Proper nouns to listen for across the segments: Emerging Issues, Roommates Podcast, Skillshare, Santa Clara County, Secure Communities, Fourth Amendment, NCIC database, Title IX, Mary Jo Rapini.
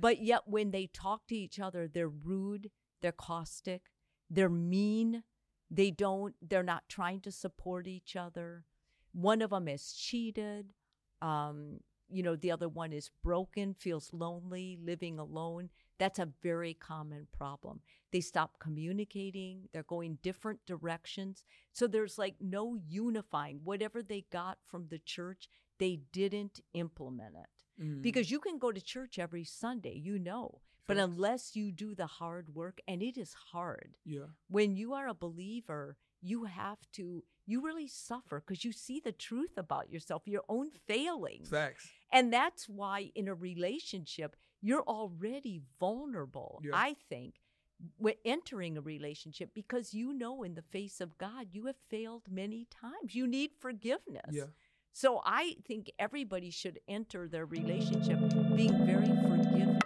But yet when they talk to each other, they're rude, they're caustic, they're mean. They're not trying to support each other. One of them has cheated. The other one is broken, feels lonely, living alone. That's a very common problem. They stop communicating. They're going different directions. So there's like no unifying. Whatever they got from the church, they didn't implement it. Mm. Because you can go to church every Sunday, But unless you do the hard work, and it is hard. Yeah. When you are a believer, you really suffer because you see the truth about yourself, your own failings. Facts. And that's why in a relationship, you're already vulnerable, yeah. I think, when entering a relationship, because in the face of God, you have failed many times. You need forgiveness. Yeah. So I think everybody should enter their relationship being very forgiving.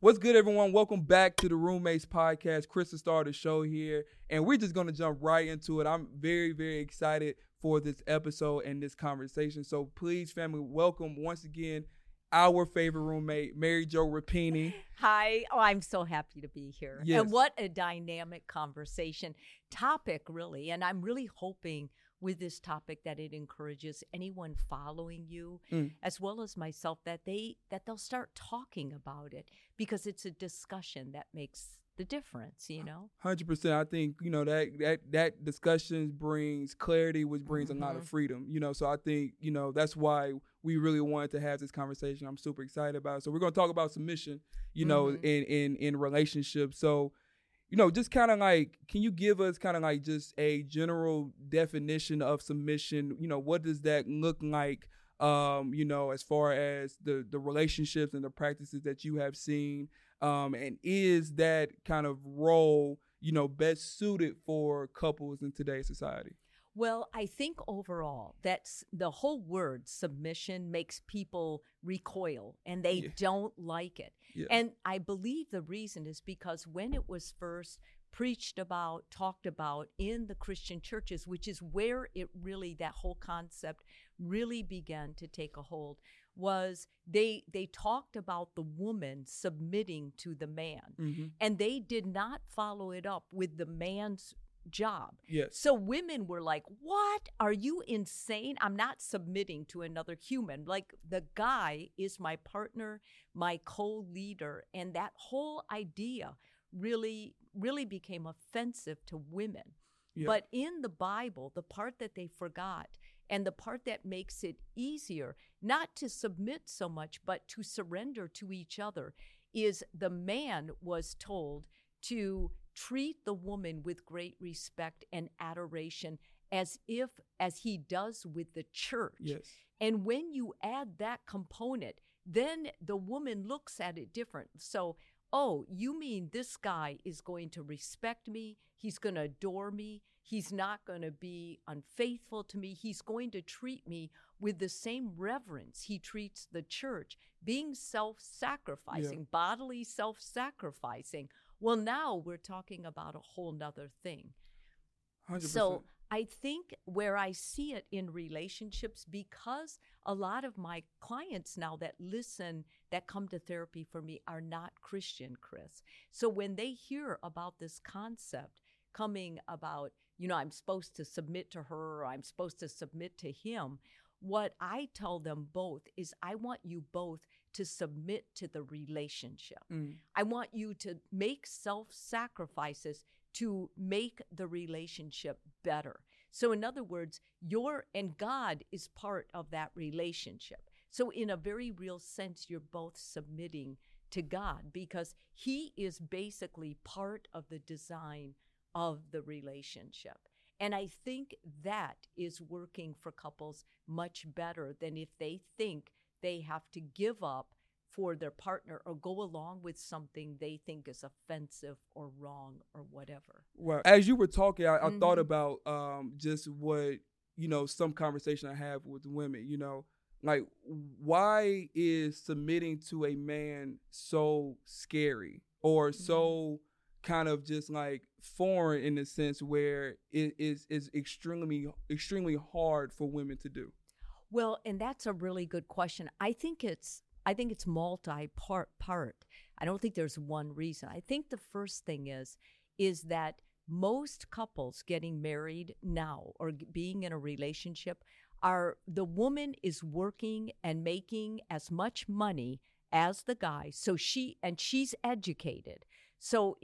What's good, everyone? Welcome back to the Roommates Podcast. Chris has started the show here, and we're just going to jump right into it. I'm very, very excited for this episode and this conversation. So please, family, welcome once again our favorite roommate, Mary Jo Rapini. Hi. Oh, I'm so happy to be here. Yes. And what a dynamic conversation topic, really. And I'm really hoping with this topic that it encourages anyone following you, as well as myself, that they'll start talking about it, because it's a discussion that makes the difference, 100%. I think, that discussion brings clarity, which brings a lot of freedom, So I think, that's why we really wanted to have this conversation. I'm super excited about it. So we're going to talk about submission, in relationships. So, just kind of like, can you give us kind of like just a general definition of submission? What does that look like, as far as the relationships and the practices that you have seen? And is that kind of role, best suited for couples in today's society? Well, I think overall, that's the whole word submission makes people recoil, and they don't like it. Yeah. And I believe the reason is because when it was first preached about, talked about in the Christian churches, which is where that whole concept really began to take a hold, was they talked about the woman submitting to the man, and they did not follow it up with the man's job. Yes. So women were like, what? Are you insane? I'm not submitting to another human. Like, the guy is my partner, my co-leader. And that whole idea really, really became offensive to women. Yeah. But in the Bible, the part that they forgot and the part that makes it easier, not to submit so much, but to surrender to each other, is the man was told to treat the woman with great respect and adoration as he does with the church. Yes. And when you add that component, then the woman looks at it different. So, oh, you mean this guy is going to respect me? He's going to adore me. He's not going to be unfaithful to me. He's going to treat me with the same reverence he treats the church, being self-sacrificing, bodily self-sacrificing. Well, now we're talking about a whole nother thing. 100%. So I think where I see it in relationships, because a lot of my clients now that come to therapy for me are not Christian, Chris. So when they hear about this concept coming about, I'm supposed to submit to her, or I'm supposed to submit to him, what I tell them both is, I want you both to submit to the relationship. Mm. I want you to make self-sacrifices to make the relationship better. So in other words, God is part of that relationship. So in a very real sense, you're both submitting to God, because he is basically part of the design of the relationship. And I think that is working for couples much better than if they think they have to give up for their partner or go along with something they think is offensive or wrong or whatever. Well, as you were talking, I thought about just what, some conversation I have with women, like, why is submitting to a man so scary or so kind of just like foreign in the sense where it is extremely hard for women to do? Well, and that's a really good question. I think it's multi-part. I don't think there's one reason. I think the first thing is that most couples getting married now or being in a relationship are, the woman is working and making as much money as the guy, so she's educated. So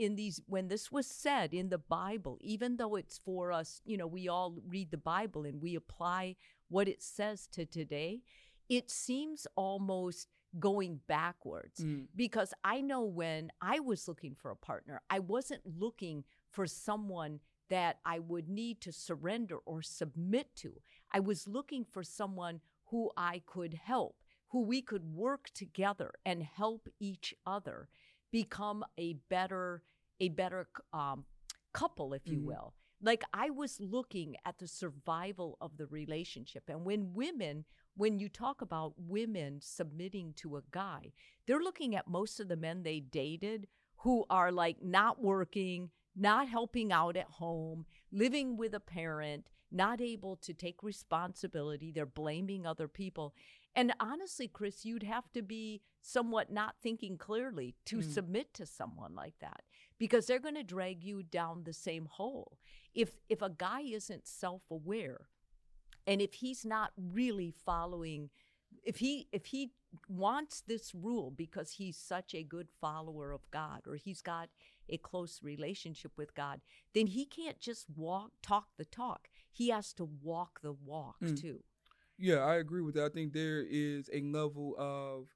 when this was said in the Bible, even though it's for us, we all read the Bible and we apply what it says to today, it seems almost going backwards. Mm. Because I know when I was looking for a partner, I wasn't looking for someone that I would need to surrender or submit to. I was looking for someone who I could help, who we could work together and help each other become a better couple, if you will. Like, I was looking at the survival of the relationship. And when you talk about women submitting to a guy, they're looking at most of the men they dated who are like not working, not helping out at home, living with a parent, not able to take responsibility. They're blaming other people. And honestly, Chris, you'd have to be somewhat not thinking clearly to submit to someone like that, because they're going to drag you down the same hole. If a guy isn't self-aware, and if he's not really following, if he wants this rule because he's such a good follower of God, or he's got a close relationship with God, then he can't just talk the talk. He has to walk the walk too. Yeah, I agree with that. I think there is a level of,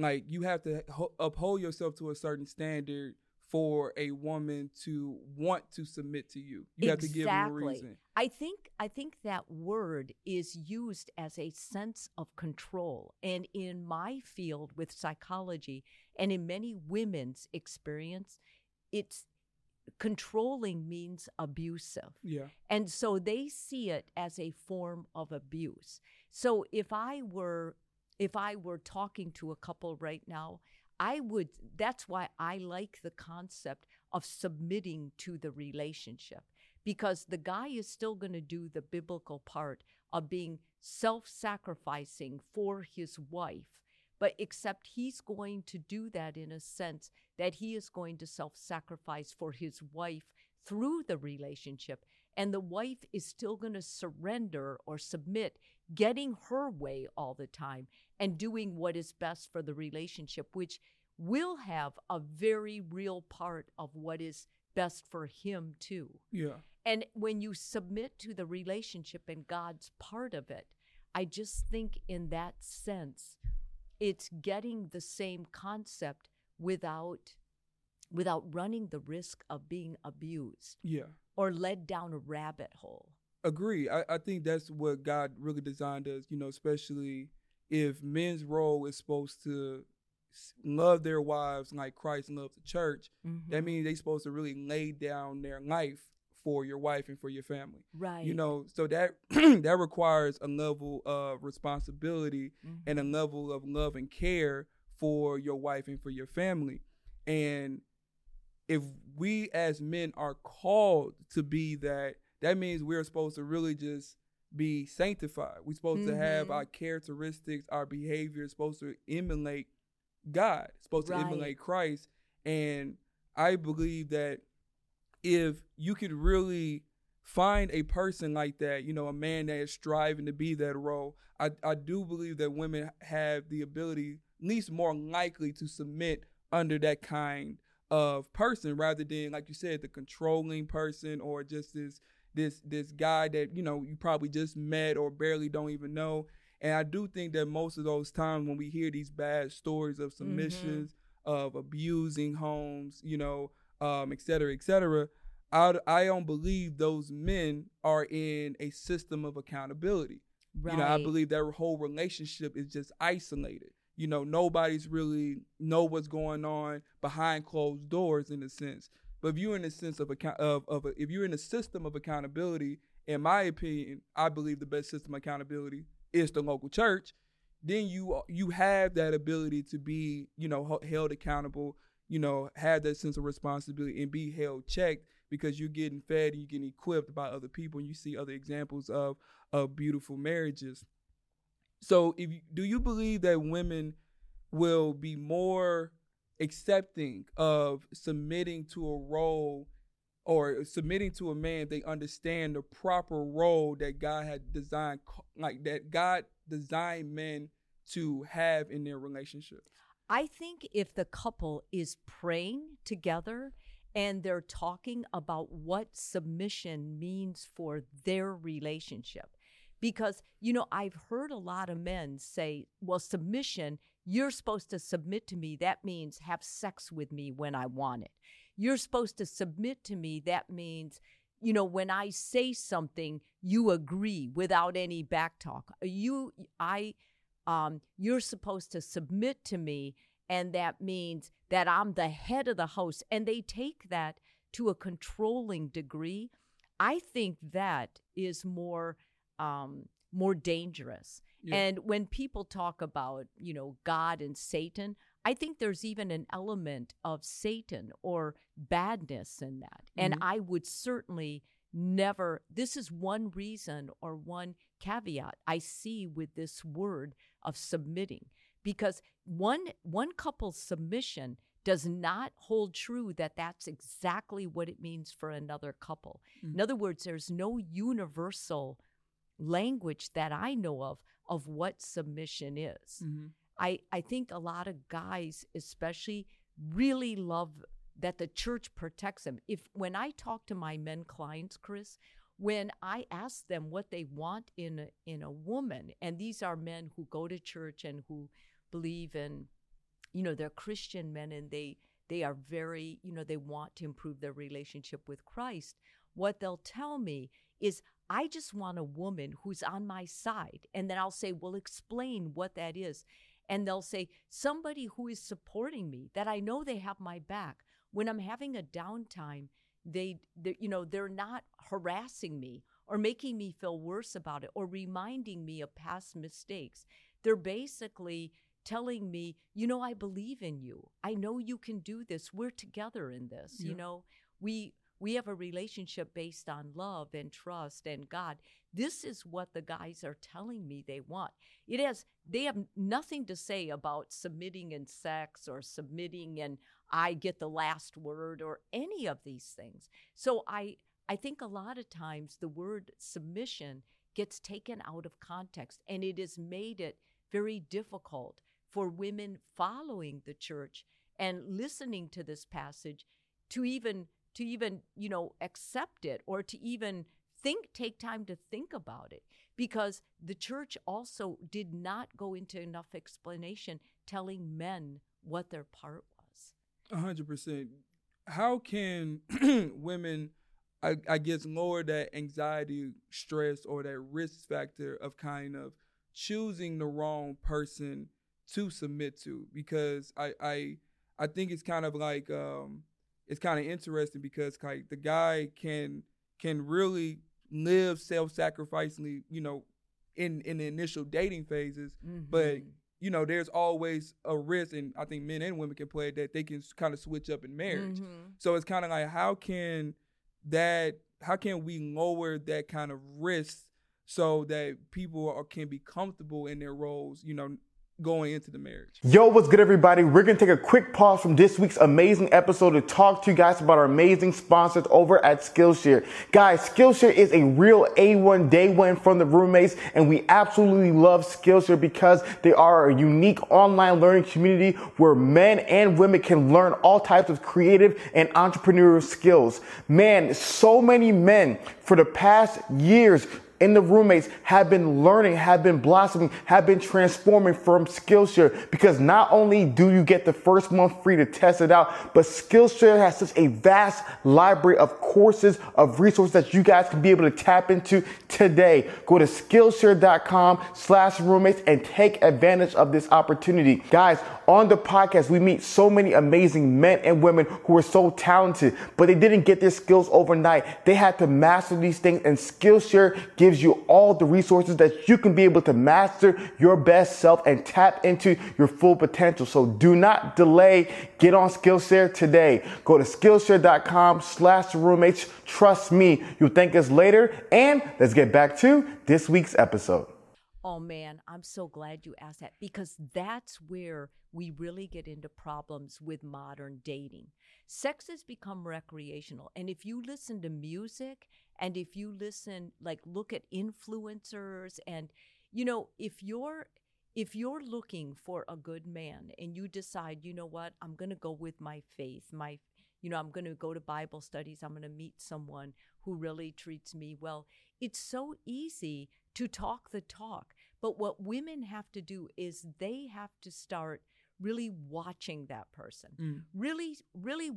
like, you have to uphold yourself to a certain standard for a woman to want to submit to you. You Exactly. have to give them a reason. I think that word is used as a sense of control. And in my field with psychology, and in many women's experience, it's controlling means abusive. Yeah. And so they see it as a form of abuse. So if I were talking to a couple right now, that's why I like the concept of submitting to the relationship, because the guy is still going to do the biblical part of being self-sacrificing for his wife. But except he's going to do that in a sense that he is going to self-sacrifice for his wife through the relationship. And the wife is still going to surrender or submit, getting her way all the time and doing what is best for the relationship, which will have a very real part of what is best for him too. Yeah. And when you submit to the relationship and God's part of it, I just think in that sense, it's getting the same concept without running the risk of being abused, or led down a rabbit hole. Agree. I think that's what God really designed us, especially if men's role is supposed to love their wives like Christ loved the church, that means they're supposed to really lay down their life for your wife and for your family. Right. So that that requires a level of responsibility and a level of love and care for your wife and for your family. And if we as men are called to be that, that means we're supposed to really just be sanctified. We're supposed to have our characteristics, our behavior, supposed to emulate God, supposed to emulate Christ. And I believe that if you could really find a person like that, a man that is striving to be that role, I do believe that women have the ability, at least more likely, to submit under that kind of person, rather than, like you said, the controlling person or just this guy that, you probably just met or barely don't even know. And I do think that most of those times when we hear these bad stories of submissions, of abusing homes, et cetera, I don't believe those men are in a system of accountability. Right. I believe that whole relationship is just isolated. Nobody's really know what's going on behind closed doors in a sense. But if you're in a sense if you're in a system of accountability, in my opinion, I believe the best system of accountability is the local church. Then you have that ability to be held accountable. you know, have that sense of responsibility and be held checked, because you're getting fed and you're getting equipped by other people, and you see other examples of beautiful marriages. So do you believe that women will be more accepting of submitting to a role or submitting to a man? They understand the proper role that God had designed, like that God designed men to have in their relationship. I think if the couple is praying together and they're talking about what submission means for their relationship, because, you know, I've heard a lot of men say, well, submission, you're supposed to submit to me. That means have sex with me when I want it. You're supposed to submit to me. That means, you know, when I say something, you agree without any backtalk. You're supposed to submit to me, and that means that I'm the head of the house. And they take that to a controlling degree. I think that is more dangerous. Yeah. And when people talk about, you know, God and Satan, I think there's even an element of Satan or badness in that. Mm-hmm. And I would certainly never, this is one reason or one caveat I see with this word of submitting, because one couple's submission does not hold true that that's exactly what it means for another couple. Mm-hmm. In other words, there's no universal language that I know of what submission is. Mm-hmm. I think a lot of guys especially really love that the church protects them. When I talk to my men clients, Chris, when I ask them what they want in a woman, and these are men who go to church and who believe in, you know, they're Christian men, and they are very, you know, they want to improve their relationship with Christ. What they'll tell me is, I just want a woman who's on my side. And then I'll say, well, explain what that is. And they'll say, somebody who is supporting me, that I know they have my back. When I'm having a downtime, they're not harassing me or making me feel worse about it or reminding me of past mistakes. They're basically telling me, you know, I believe in you. I know you can do this. We're together in this. Yeah. You know, we have a relationship based on love and trust and God. This is what the guys are telling me they want. They have nothing to say about submitting in sex or submitting and I get the last word or any of these things. So I think a lot of times the word submission gets taken out of context, and it has made it very difficult for women following the church and listening to this passage to even, you know, accept it or to even take time to think about it, because the church also did not go into enough explanation telling men what their part was. 100%. How can women, I guess, lower that anxiety, stress, or that risk factor of kind of choosing the wrong person to submit to? Because I think it's kind of like, it's kind of interesting, because like the guy can really live self-sacrificingly, you know, in the initial dating phases. Mm-hmm. But, you know, there's always a risk, and I think men and women can play that they can kind of switch up in marriage. Mm-hmm. So it's kind of like, how can we lower that kind of risk so that people can be comfortable in their roles, you know, going into the marriage. Yo, what's good, everybody? We're going to take a quick pause from this week's amazing episode to talk to you guys about our amazing sponsors over at Skillshare. Guys, Skillshare is a real A1 day one from the roommates, and we absolutely love Skillshare because they are a unique online learning community where men and women can learn all types of creative and entrepreneurial skills. Man, so many men for the past years in the roommates have been learning, have been blossoming, have been transforming from Skillshare, because not only do you get the first month free to test it out, but Skillshare has such a vast library of courses, of resources that you guys can be able to tap into today. Go to Skillshare.com/roommates and take advantage of this opportunity. Guys, on the podcast, we meet so many amazing men and women who are so talented, but they didn't get their skills overnight. They had to master these things, and Skillshare gives gives you all the resources that you can be able to master your best self and tap into your full potential. So do not delay. Get on Skillshare today. Go to Skillshare.com/roommates. Trust me, you'll thank us later. And let's get back to this week's episode. Oh man, I'm so glad you asked that, because that's where we really get into problems with modern dating. Sex has become recreational. And if you listen to music, and if you listen, like look at influencers, and you know, if you're looking for a good man and you decide, you know what, I'm going to go with my faith, I'm going to go to Bible studies, I'm going to meet someone who really treats me well. It's so easy to talk the talk. But what women have to do is they have to start really watching that person, really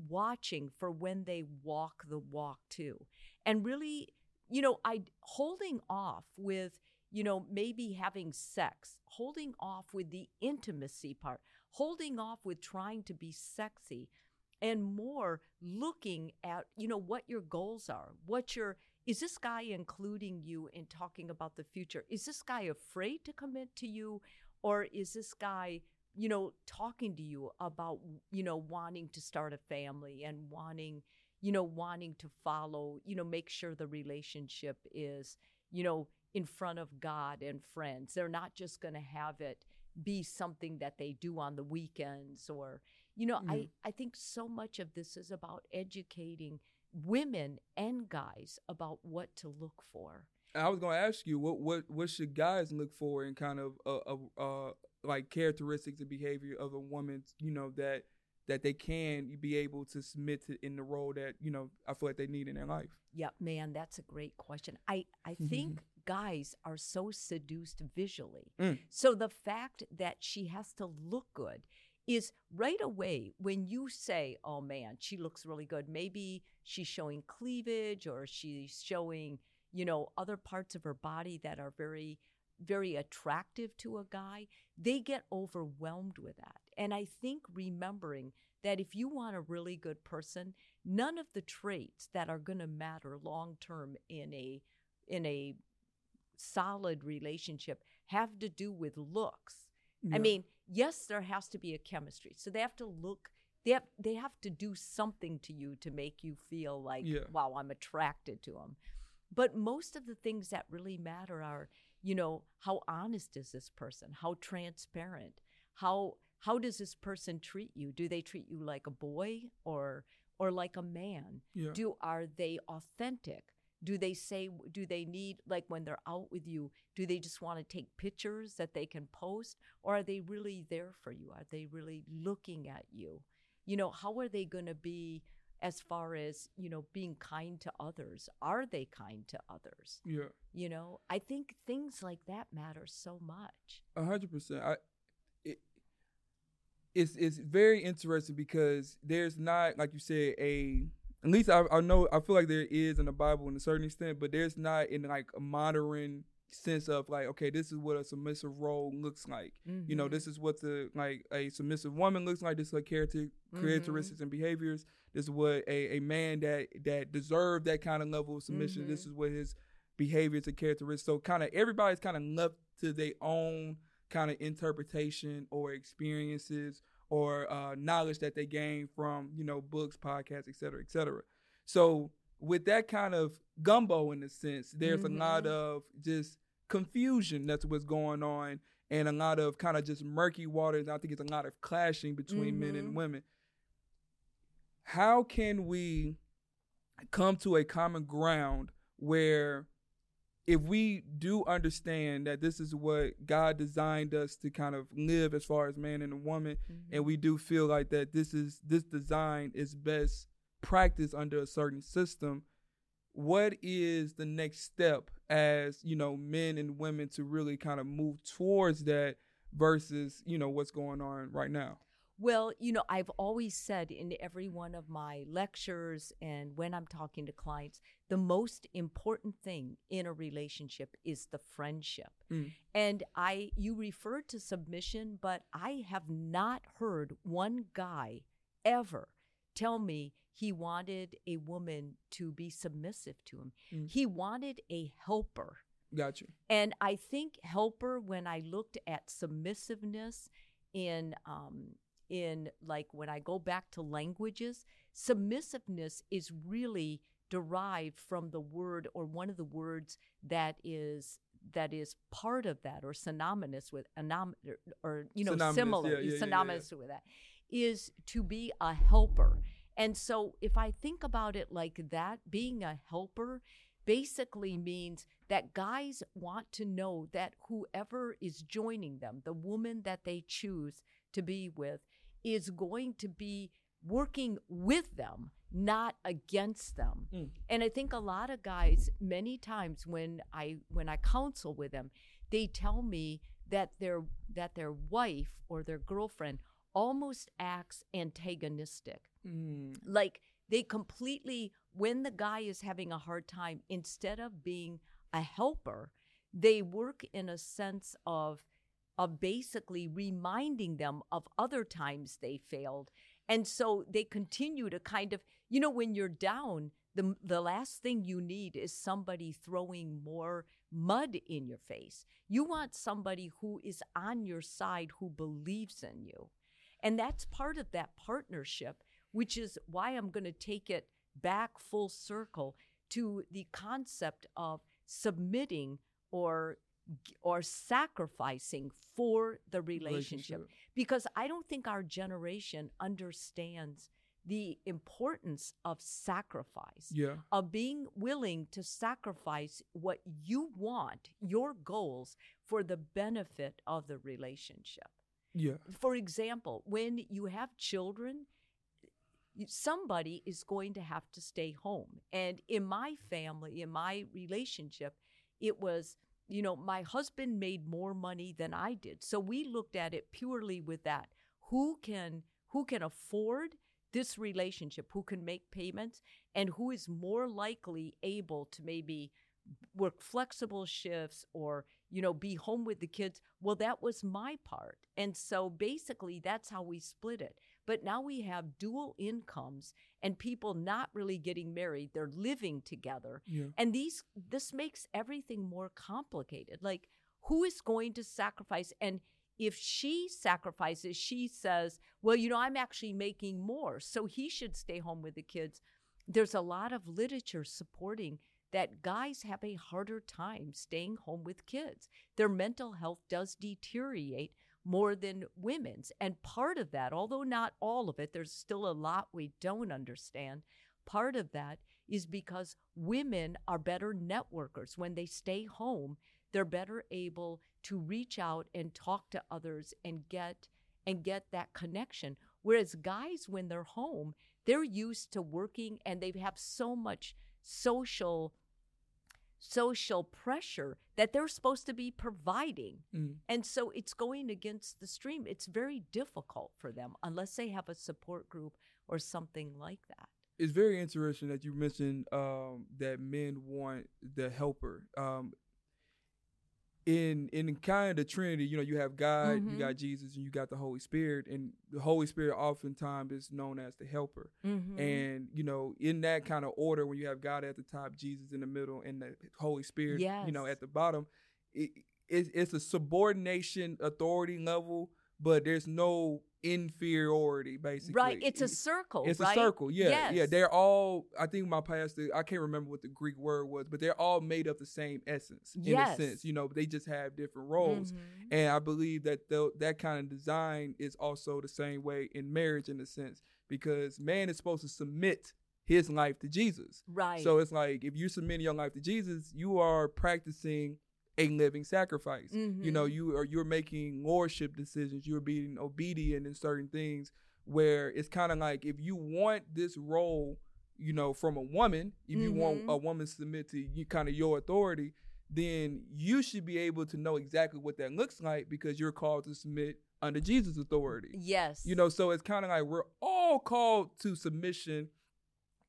watching for when they walk the walk too. And really, you know, holding off with, you know, maybe having sex, holding off with the intimacy part, holding off with trying to be sexy, and more looking at, you know, what your goals are, is this guy including you in talking about the future? Is this guy afraid to commit to you? Or is this guy, you know, talking to you about, you know, wanting to start a family and wanting to follow, you know, make sure the relationship is, you know, in front of God and friends. They're not just going to have it be something that they do on the weekends or, you know, I think so much of this is about educating women and guys about what to look for. I was going to ask you, what should guys look for in kind of like characteristics and behavior of a woman, you know, that they can be able to submit to in the role that, you know, I feel like they need in their life? Yeah, man, that's a great question. I think guys are so seduced visually. So the fact that she has to look good is right away when you say, oh man, she looks really good. Maybe she's showing cleavage or she's showing, you know, other parts of her body that are very, very attractive to a guy. They get overwhelmed with that. And I think remembering that if you want a really good person, none of the traits that are going to matter long term in a solid relationship have to do with looks. No. I mean, yes, there has to be a chemistry. So they have to look, they have to do something to you to make you feel like, wow, I'm attracted to them. But most of the things that really matter are, you know, how honest is this person? How transparent? How does this person treat you? Do they treat you like a boy or like a man? Yeah. Are they authentic? Do they need, like when they're out with you, do they just want to take pictures that they can post? Or are they really there for you? Are they really looking at you? You know, how are they going to be as far as, you know, being kind to others? Are they kind to others? Yeah. You know, I think things like that matter so much. 100%. It's very interesting because there's not, like you said, at least I know, I feel like there is in the Bible in a certain extent, but there's not in like a modern sense of like, okay, this is what a submissive role looks like. Mm-hmm. You know, this is what a submissive woman looks like. This is like characteristics and behaviors. This is what a man that deserved that kind of level of submission. Mm-hmm. This is what his behaviors and characteristics. So kind of everybody's kind of left to their own kind of interpretation or experiences or knowledge that they gain from, you know, books, podcasts, et cetera, et cetera. So with that kind of gumbo, in a sense, there's a lot of just confusion that's what's going on and a lot of kind of just murky waters. I think it's a lot of clashing between men and women. How can we come to a common ground where if we do understand that this is what God designed us to kind of live as far as man and a woman, and we do feel like that this design is best practiced under a certain system, what is the next step as, you know, men and women to really kind of move towards that versus, you know, what's going on right now? Well, you know, I've always said in every one of my lectures and when I'm talking to clients, the most important thing in a relationship is the friendship. And you referred to submission, but I have not heard one guy ever tell me he wanted a woman to be submissive to him. He wanted a helper. Gotcha. And I think helper, when I looked at submissiveness in like when I go back to languages, submissiveness is really derived from the word, or one of the words that is part of that, or synonymous with with that, is to be a helper. And so if I think about it like that, being a helper basically means that guys want to know that whoever is joining them, the woman that they choose to be with, is going to be working with them, not against them. Mm. And I think a lot of guys, many times when I counsel with them, they tell me that their wife or their girlfriend almost acts antagonistic. Mm. Like they completely, when the guy is having a hard time, instead of being a helper, they work in a sense of basically reminding them of other times they failed. And so they continue to kind of, you know, when you're down, the last thing you need is somebody throwing more mud in your face. You want somebody who is on your side, who believes in you. And that's part of that partnership, which is why I'm going to take it back full circle to the concept of submitting or sacrificing for the relationship. Because I don't think our generation understands the importance of sacrifice, of being willing to sacrifice what you want, your goals, for the benefit of the relationship. Yeah. For example, when you have children, somebody is going to have to stay home. And in my family, in my relationship, it was, you know, my husband made more money than I did. So we looked at it purely with that. Who can afford this relationship? Who can make payments? And who is more likely able to maybe work flexible shifts or, you know, be home with the kids? Well, that was my part. And so basically that's how we split it. But now we have dual incomes and people not really getting married. They're living together. Yeah. And this makes everything more complicated. Like, who is going to sacrifice? And if she sacrifices, she says, well, you know, I'm actually making more, so he should stay home with the kids. There's a lot of literature supporting that guys have a harder time staying home with kids. Their mental health does deteriorate more than women's. And part of that, although not all of it, there's still a lot we don't understand. Part of that is because women are better networkers. When they stay home, they're better able to reach out and talk to others and get that connection. Whereas guys, when they're home, they're used to working and they have so much social pressure that they're supposed to be providing. Mm. And so it's going against the stream. It's very difficult for them unless they have a support group or something like that. It's very interesting that you mentioned that men want the helper. In kind of the Trinity, you know, you have God, mm-hmm. you got Jesus, and you got the Holy Spirit. And the Holy Spirit oftentimes is known as the helper. Mm-hmm. And, you know, in that kind of order, when you have God at the top, Jesus in the middle, and the Holy Spirit, yes. you know, at the bottom, it's a subordination authority level, but there's no inferiority, basically. Right, it's a circle, it's right? A circle, yeah. Yes. Yeah, they're all, I think my pastor, I can't remember what the Greek word was, but they're all made of the same essence, yes. in a sense. You know, they just have different roles. Mm-hmm. And I believe that that kind of design is also the same way in marriage, in a sense, because man is supposed to submit his life to Jesus. Right. So it's like, if you submit your life to Jesus, you are practicing a living sacrifice. Mm-hmm. You know, you're making lordship decisions. You're being obedient in certain things, where it's kind of like, if you want this role, you know, from a woman, if mm-hmm. you want a woman to submit to you, kind of your authority, then you should be able to know exactly what that looks like, because you're called to submit under Jesus' authority. Yes. You know, so it's kind of like we're all called to submission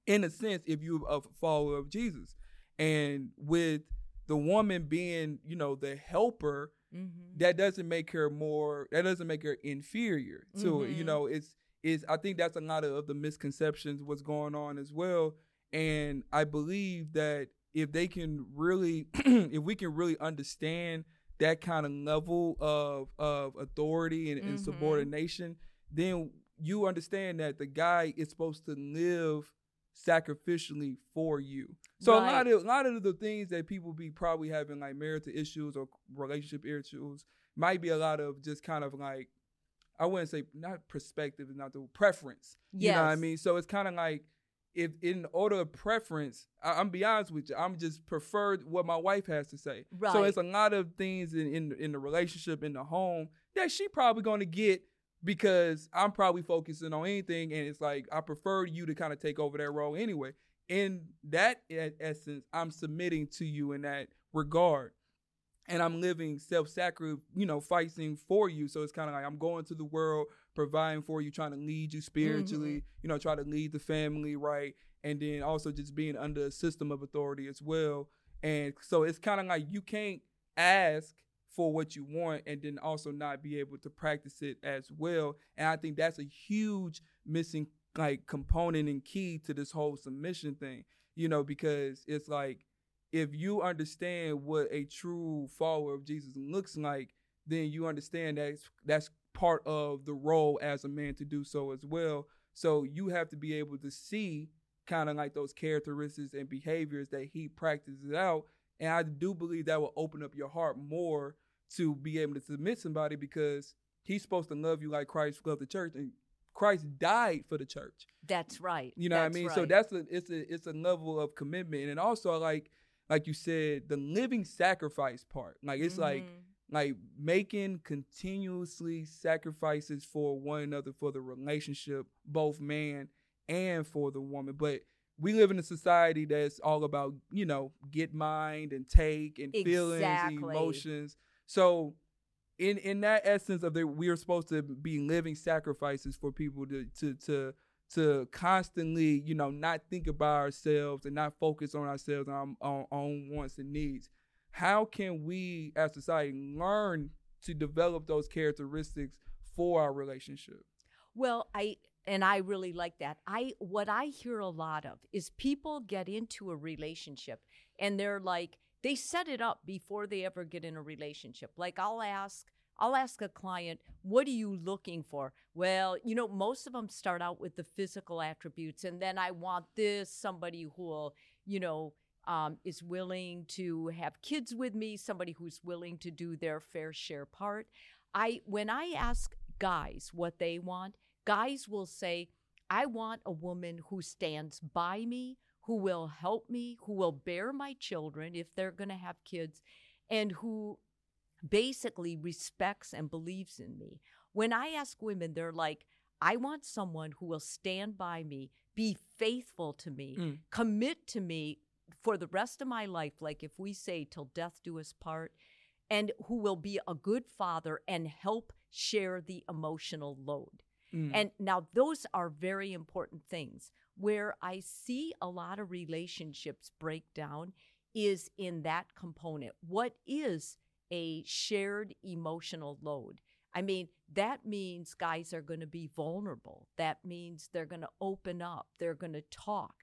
in a sense, if you're a follower of Jesus. And with the woman being, you know, the helper, mm-hmm. That doesn't make her inferior to mm-hmm. it. You know, I think that's a lot of the misconceptions, what's going on as well. And I believe that if they can really, if we can really understand that kind of level of authority and, and subordination, then you understand that the guy is supposed to live sacrificially for you. So right. a lot of the things that people be probably having like marital issues or relationship issues might be a lot of just kind of like, I wouldn't say not perspective, not the preference. Yes. You know what I mean? So it's kind of like, if in order of preference, I'm be honest with you, I'm just preferred what my wife has to say. Right. So it's a lot of things in the relationship, in the home, that she probably going to get because I'm probably focusing on anything. And it's like, I prefer you to kind of take over that role anyway. In that essence, I'm submitting to you in that regard. And I'm living self-sacrificing, you know, fighting for you. So it's kind of like I'm going to the world, providing for you, trying to lead you spiritually, you know, try to lead the family, right? And then also just being under a system of authority as well. And so it's kind of like you can't ask for what you want and then also not be able to practice it as well. And I think that's a huge missing, like, component and key to this whole submission thing, you know, because it's like, if you understand what a true follower of Jesus looks like, then you understand that that's part of the role as a man to do so as well. So you have to be able to see kind of like those characteristics and behaviors that he practices out. And I do believe that will open up your heart more to be able to submit somebody, because he's supposed to love you like Christ loved the church, and Christ died for the church. That's right. You know what I mean? Right. So that's it's a level of commitment. And also, like you said, the living sacrifice part. Like, it's like making continuously sacrifices for one another, for the relationship, both man and for the woman. But we live in a society that's all about, you know, get mind and take and feelings and emotions. So in that essence of that, we are supposed to be living sacrifices for people to constantly, you know, not think about ourselves and not focus on ourselves and our own wants and needs. How can we as society learn to develop those characteristics for our relationship? Well, I really like that. What I hear a lot of is people get into a relationship and they're like, they set it up before they ever get in a relationship. Like, I'll ask a client, what are you looking for? Well, you know, most of them start out with the physical attributes, and then I want this, somebody who will, you know, is willing to have kids with me, somebody who's willing to do their fair share part. When I ask guys what they want, guys will say, I want a woman who stands by me, who will help me, who will bear my children if they're going to have kids, and who basically respects and believes in me. When I ask women, they're like, I want someone who will stand by me, be faithful to me, commit to me for the rest of my life, like if we say till death do us part, and who will be a good father and help share the emotional load. And now those are very important things. Where I see a lot of relationships break down is in that component. What is a shared emotional load? I mean, that means guys are going to be vulnerable. That means they're going to open up. They're going to talk.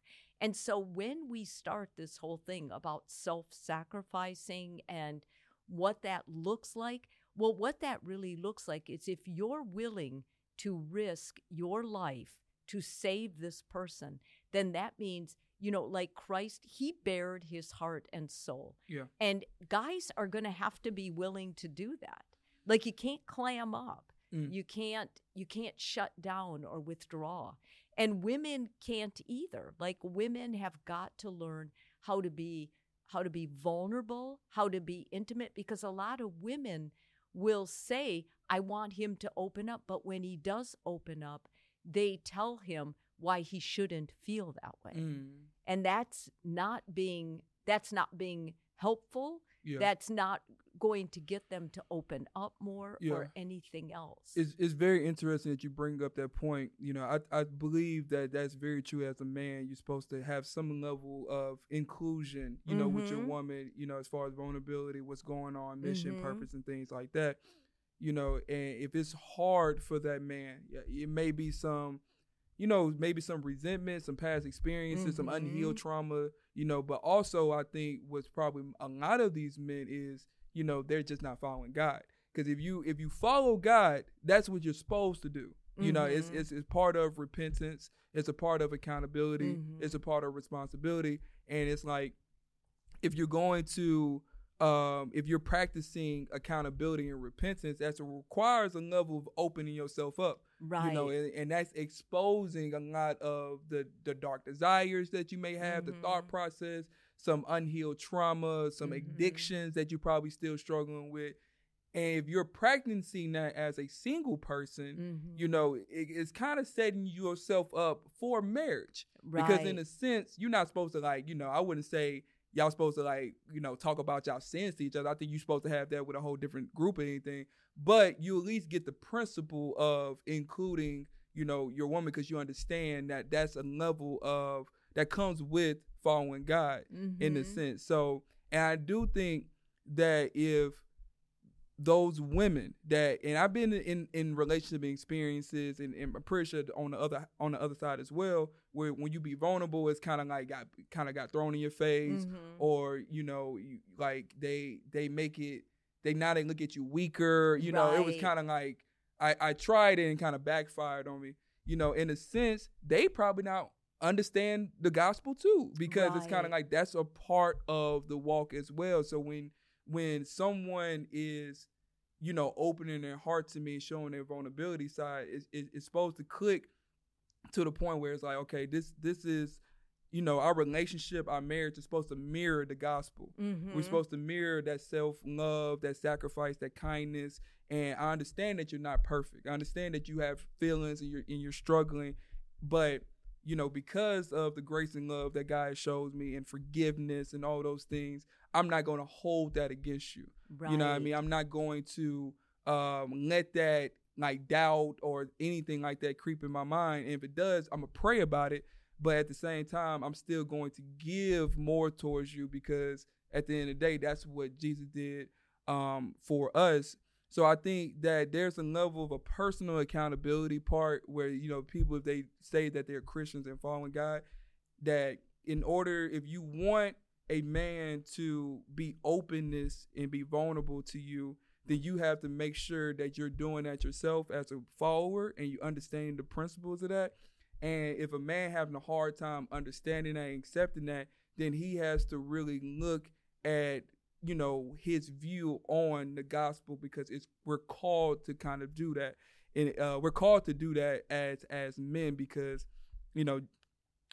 And so when we start this whole thing about self-sacrificing and what that looks like, well, what that really looks like is if you're willing to risk your life to save this person, then that means, you know, like Christ, he bared his heart and soul. Yeah. And guys are going to have to be willing to do that. Like, you can't clam up. You can't shut down or withdraw. And women can't either. Like, women have got to learn how to be vulnerable, how to be intimate, because a lot of women will say, I want him to open up, but when he does open up, they tell him why he shouldn't feel that way. And that's not being helpful. Yeah. That's not going to get them to open up more or anything else. It's very interesting that you bring up that point. You know, I believe that that's very true. As a man, you're supposed to have some level of inclusion, you know, with your woman, you know, as far as vulnerability, what's going on, mission, purpose, and things like that. You know, and if it's hard for that man, it may be some you know, maybe some resentment, some past experiences, some unhealed trauma, you know. But also I think what's probably a lot of these men is, you know, they're just not following God. Because if you follow God, that's what you're supposed to do. You know, it's part of repentance. It's a part of accountability. It's a part of responsibility. And it's like, if you're going to, if you're practicing accountability and repentance, that requires a level of opening yourself up. Right. You know, and that's exposing a lot of the dark desires that you may have, the thought process, some unhealed trauma, some addictions that you're probably still struggling with. And if you're practicing that as a single person, you know, it's kind of setting yourself up for marriage. Right. Because in a sense, you're not supposed to, like, you know, I wouldn't say y'all supposed to, like, you know, talk about y'all sins to each other. I think you're supposed to have that with a whole different group or anything. But you at least get the principle of including, you know, your woman, because you understand that that's a level of, that comes with following God in a sense. So, and I do think that if those women that, and I've been in relationship experiences, and I'm pretty sure on the other side as well, where when you be vulnerable, it's kind of like got thrown in your face, or, you know, like they make it, they now they look at you weaker, you know. It was kind of like I tried it and kind of backfired on me, you know. In a sense, they probably not understand the gospel too, because it's kind of like that's a part of the walk as well. So when someone is, you know, opening their heart to me and showing their vulnerability side, it's supposed to click to the point where it's like, okay, this is, you know, our relationship, our marriage is supposed to mirror the gospel. We're supposed to mirror that self-love, that sacrifice, that kindness. And I understand that you're not perfect. I understand that you have feelings and you're struggling. But, you know, because of the grace and love that God shows me and forgiveness and all those things, I'm not going to hold that against you. Right. You know what I mean? I'm not going to let that, like, doubt or anything like that creep in my mind. And if it does, I'm going to pray about it. But at the same time, I'm still going to give more towards you, because at the end of the day, that's what Jesus did for us. So I think that there's a level of a personal accountability part where, you know, people, if they say that they're Christians and following God, that in order, if you want a man to be openness and be vulnerable to you, then you have to make sure that you're doing that yourself as a follower and you understand the principles of that. And if a man having a hard time understanding that and accepting that, then he has to really look at, you know, his view on the gospel, because we're called to kind of do that. And we're called to do that as men, because, you know,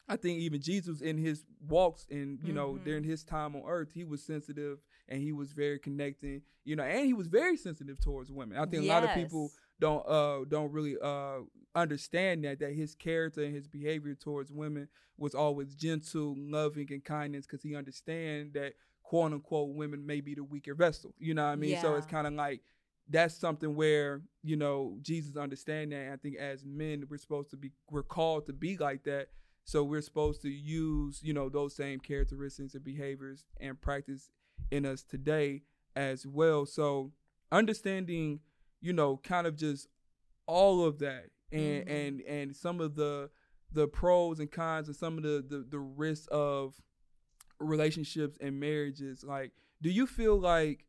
I think even Jesus in his walks and, you know, during his time on earth, he was sensitive and he was very connecting, you know, and he was very sensitive towards women. I think a lot of people don't really understand that his character and his behavior towards women was always gentle, loving, and kindness, because he understand that, quote unquote, women may be the weaker vessel. You know what I mean? Yeah. So it's kind of like, that's something where, you know, Jesus understand that. And I think as men, we're called to be like that. So we're supposed to use, you know, those same characteristics and behaviors and practice in us today as well. So understanding, you know, kind of just all of that, and and some of the pros and cons and some of the risks of relationships and marriages. Like, do you feel like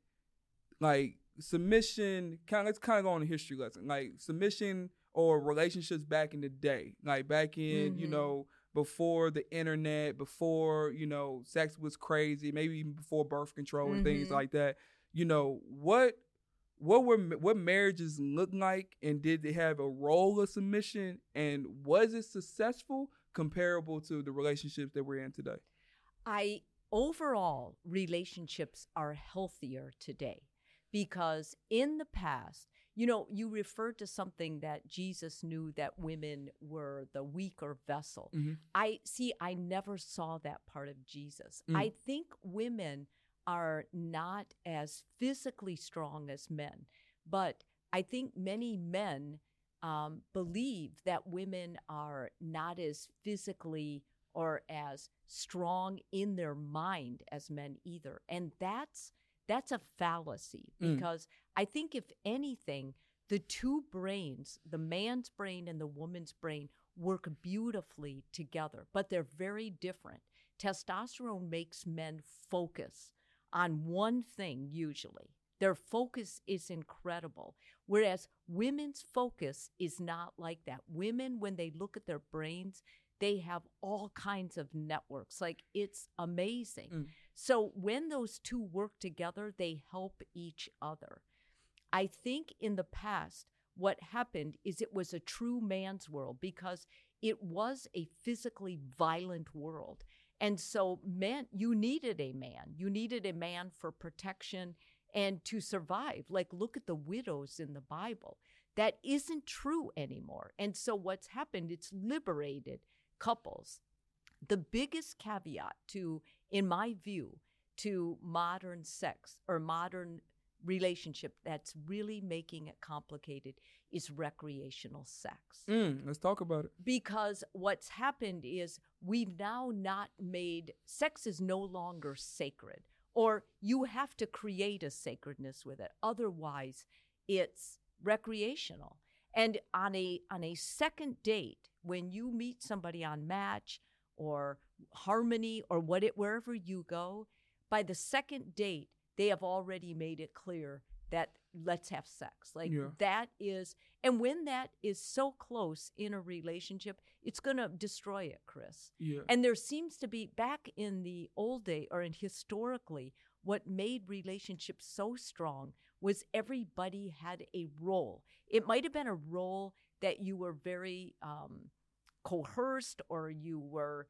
submission, let's go on a history lesson, like submission or relationships back in the day, like back in, you know, before the internet, before, you know, sex was crazy, maybe even before birth control and things like that, you know, what marriages look like, and did they have a role of submission, and was it successful comparable to the relationships that we're in today? Overall, relationships are healthier today, because in the past, you know, you referred to something that Jesus knew, that women were the weaker vessel. I never saw that part of Jesus. I think women are not as physically strong as men, but I think many men believe that women are not as physically or as strong in their mind as men either. And that's a fallacy, because I think if anything, the two brains, the man's brain and the woman's brain, work beautifully together, but they're very different. Testosterone makes men focus on one thing usually. Their focus is incredible, whereas women's focus is not like that. Women, when they look at their brains, they have all kinds of networks. Like, it's amazing. Mm. So when those two work together, they help each other. I think in the past, what happened is it was a true man's world because it was a physically violent world. And so men, you needed a man. You needed a man for protection and to survive. Like, look at the widows in the Bible. That isn't true anymore. And so what's happened, it's liberated couples. The biggest caveat to, in my view, to modern sex or modern relationship that's really making it complicated is recreational sex. Let's talk about it. Because what's happened is we've now not made, sex is no longer sacred, or you have to create a sacredness with it. Otherwise, it's recreational. And on a second date, when you meet somebody on Match or Harmony or wherever you go, by the second date, they have already made it clear that let's have sex. Like, yeah. That is, and when that is so close in a relationship, it's going to destroy it, Chris. Yeah. And there seems to be, back in the old day or in historically, what made relationships so strong was everybody had a role. It might have been a role that you were very coerced, or you were,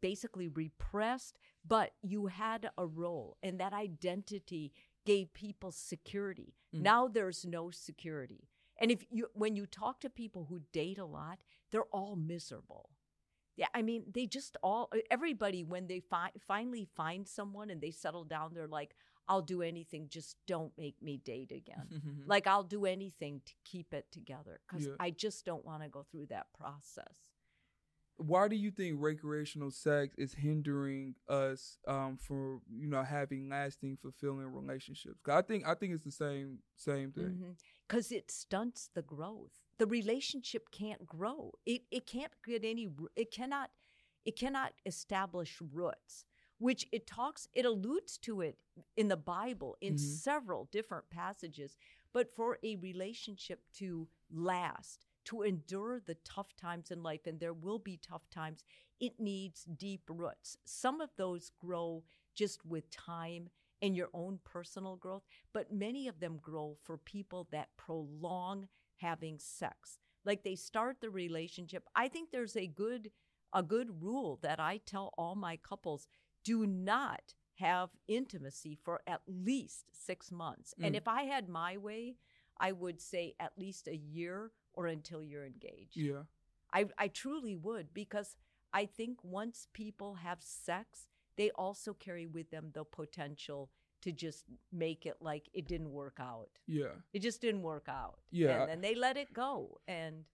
basically repressed, but you had a role, and that identity gave people security. Mm. Now there's no security. And when you talk to people who date a lot, they're all miserable. Yeah, I mean, everybody, when they finally find someone and they settle down, they're like, I'll do anything, just don't make me date again. Like, I'll do anything to keep it together because I just don't want to go through that process. Why do you think recreational sex is hindering us from having lasting, fulfilling relationships? Cause I think it's the same thing. Because it stunts the growth. The relationship can't grow. It can't get any. It cannot establish roots, which it alludes to it in the Bible in several different passages. But for a relationship to last, to endure the tough times in life, and there will be tough times, it needs deep roots. Some of those grow just with time and your own personal growth, but many of them grow for people that prolong having sex. Like, they start the relationship. I think there's a good rule that I tell all my couples: do not have intimacy for at least 6 months. Mm. And if I had my way, I would say at least a year or until you're engaged. Yeah, I truly would, because I think once people have sex, they also carry with them the potential to just make it like it didn't work out. Yeah. It just didn't work out. Yeah. And then they let it go. And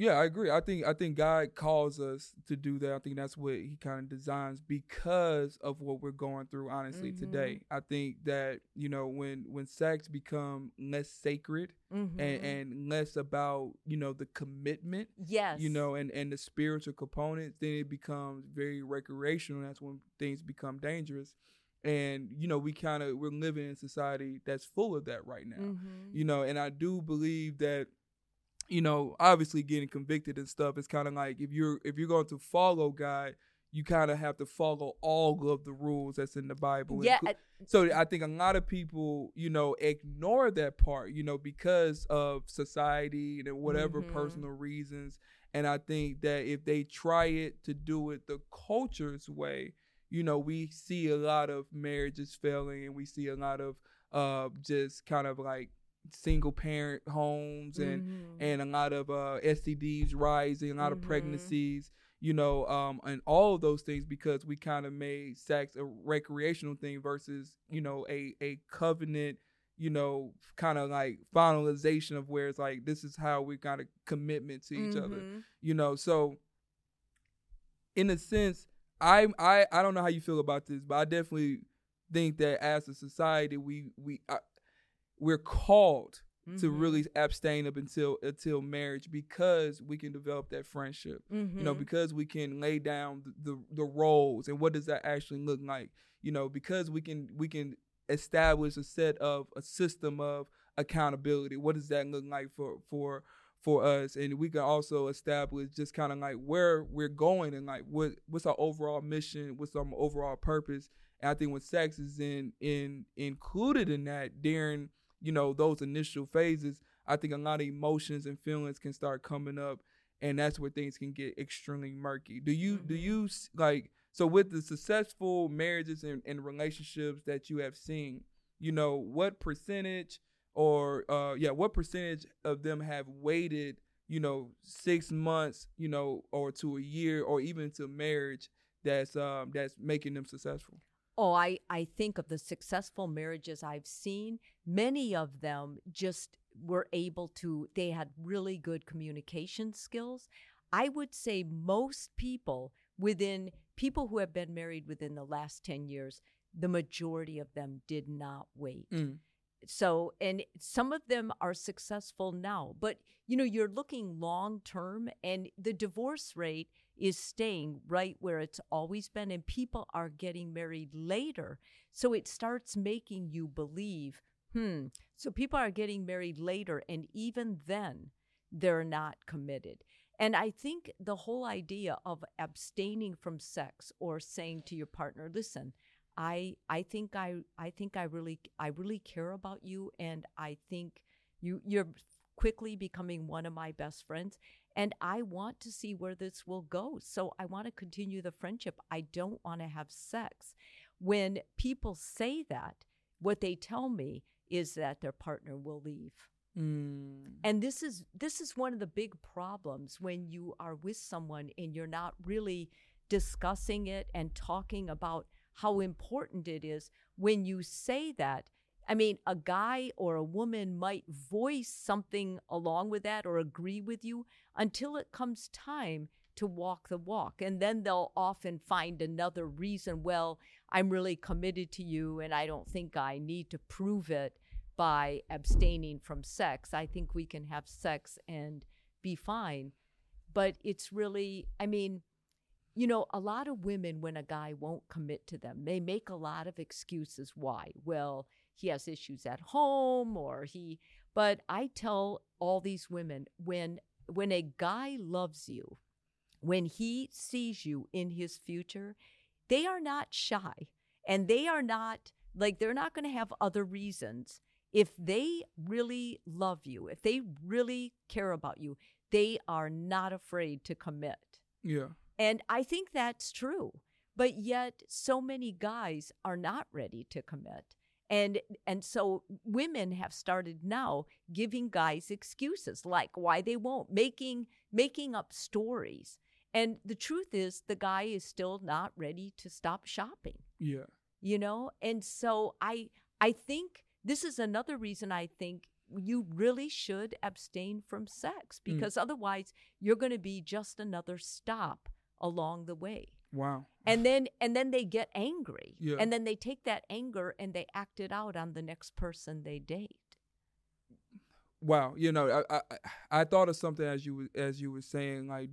yeah, I agree. I think God calls us to do that. I think that's what he kind of designs because of what we're going through, honestly, today. I think that, when sex become less sacred and less about, the commitment, yes, and the spiritual components, then it becomes very recreational. That's when things become dangerous. And, we're living in a society that's full of that right now, and I do believe that, obviously getting convicted and stuff is kind of like, if you're going to follow God, you kind of have to follow all of the rules that's in the Bible. Yeah. So I think a lot of people, ignore that part, because of society and whatever personal reasons. And I think that if they try to do it the culture's way, we see a lot of marriages failing, and we see a lot of just kind of like single parent homes and a lot of STDs rising, a lot of pregnancies, and all of those things, because we kind of made sex a recreational thing versus, a covenant, kind of like finalization of where it's like, this is how we got a commitment to each other, So in a sense, I don't know how you feel about this, but I definitely think that as a society, we're called to really abstain up until marriage, because we can develop that friendship, you know, because we can lay down the roles and what does that actually look like, you know, because we can establish a set of a system of accountability. What does that look like for us? And we can also establish just kind of like where we're going and like what's our overall mission, what's our overall purpose. And I think when sex is included in that during, you know, those initial phases, I think a lot of emotions and feelings can start coming up, and that's where things can get extremely murky. Do you like, so with the successful marriages and relationships that you have seen, you know, what percentage of them have waited, you know, 6 months, you know, or to a year or even to marriage that's making them successful? Oh, I think of the successful marriages I've seen, many of them just were able to, they had really good communication skills. I would say most people who have been married within the last 10 years, the majority of them did not wait. Mm. So, and some of them are successful now, but you know, you're looking long term, and the divorce rate is staying right where it's always been, and people are getting married later. So it starts making you believe, so people are getting married later, and even then they're not committed. And I think the whole idea of abstaining from sex or saying to your partner, listen, I think I really care about you, and I think you're quickly becoming one of my best friends, and I want to see where this will go. So I want to continue the friendship. I don't want to have sex. When people say that, what they tell me is that their partner will leave. Mm. And this is one of the big problems when you are with someone and you're not really discussing it and talking about how important it is. When you say that, I mean, a guy or a woman might voice something along with that or agree with you until it comes time to walk the walk. And then they'll often find another reason. Well, I'm really committed to you, and I don't think I need to prove it by abstaining from sex. I think we can have sex and be fine. But it's really, I mean, you know, a lot of women, when a guy won't commit to them, they make a lot of excuses why. Well, he has issues at home, but I tell all these women, when a guy loves you, when he sees you in his future, they are not shy, and they are not, like, they're not going to have other reasons. If they really love you, if they really care about you, they are not afraid to commit. Yeah. And I think that's true. But yet so many guys are not ready to commit. And so women have started now giving guys excuses like why they won't, making up stories. And the truth is the guy is still not ready to stop shopping. Yeah. You know? And so I think this is another reason I think you really should abstain from sex, because otherwise you're going to be just another stop along the way. Wow. And then they get angry. Yeah. And then they take that anger and they act it out on the next person they date. Wow. You know, I thought of something as you were saying, like,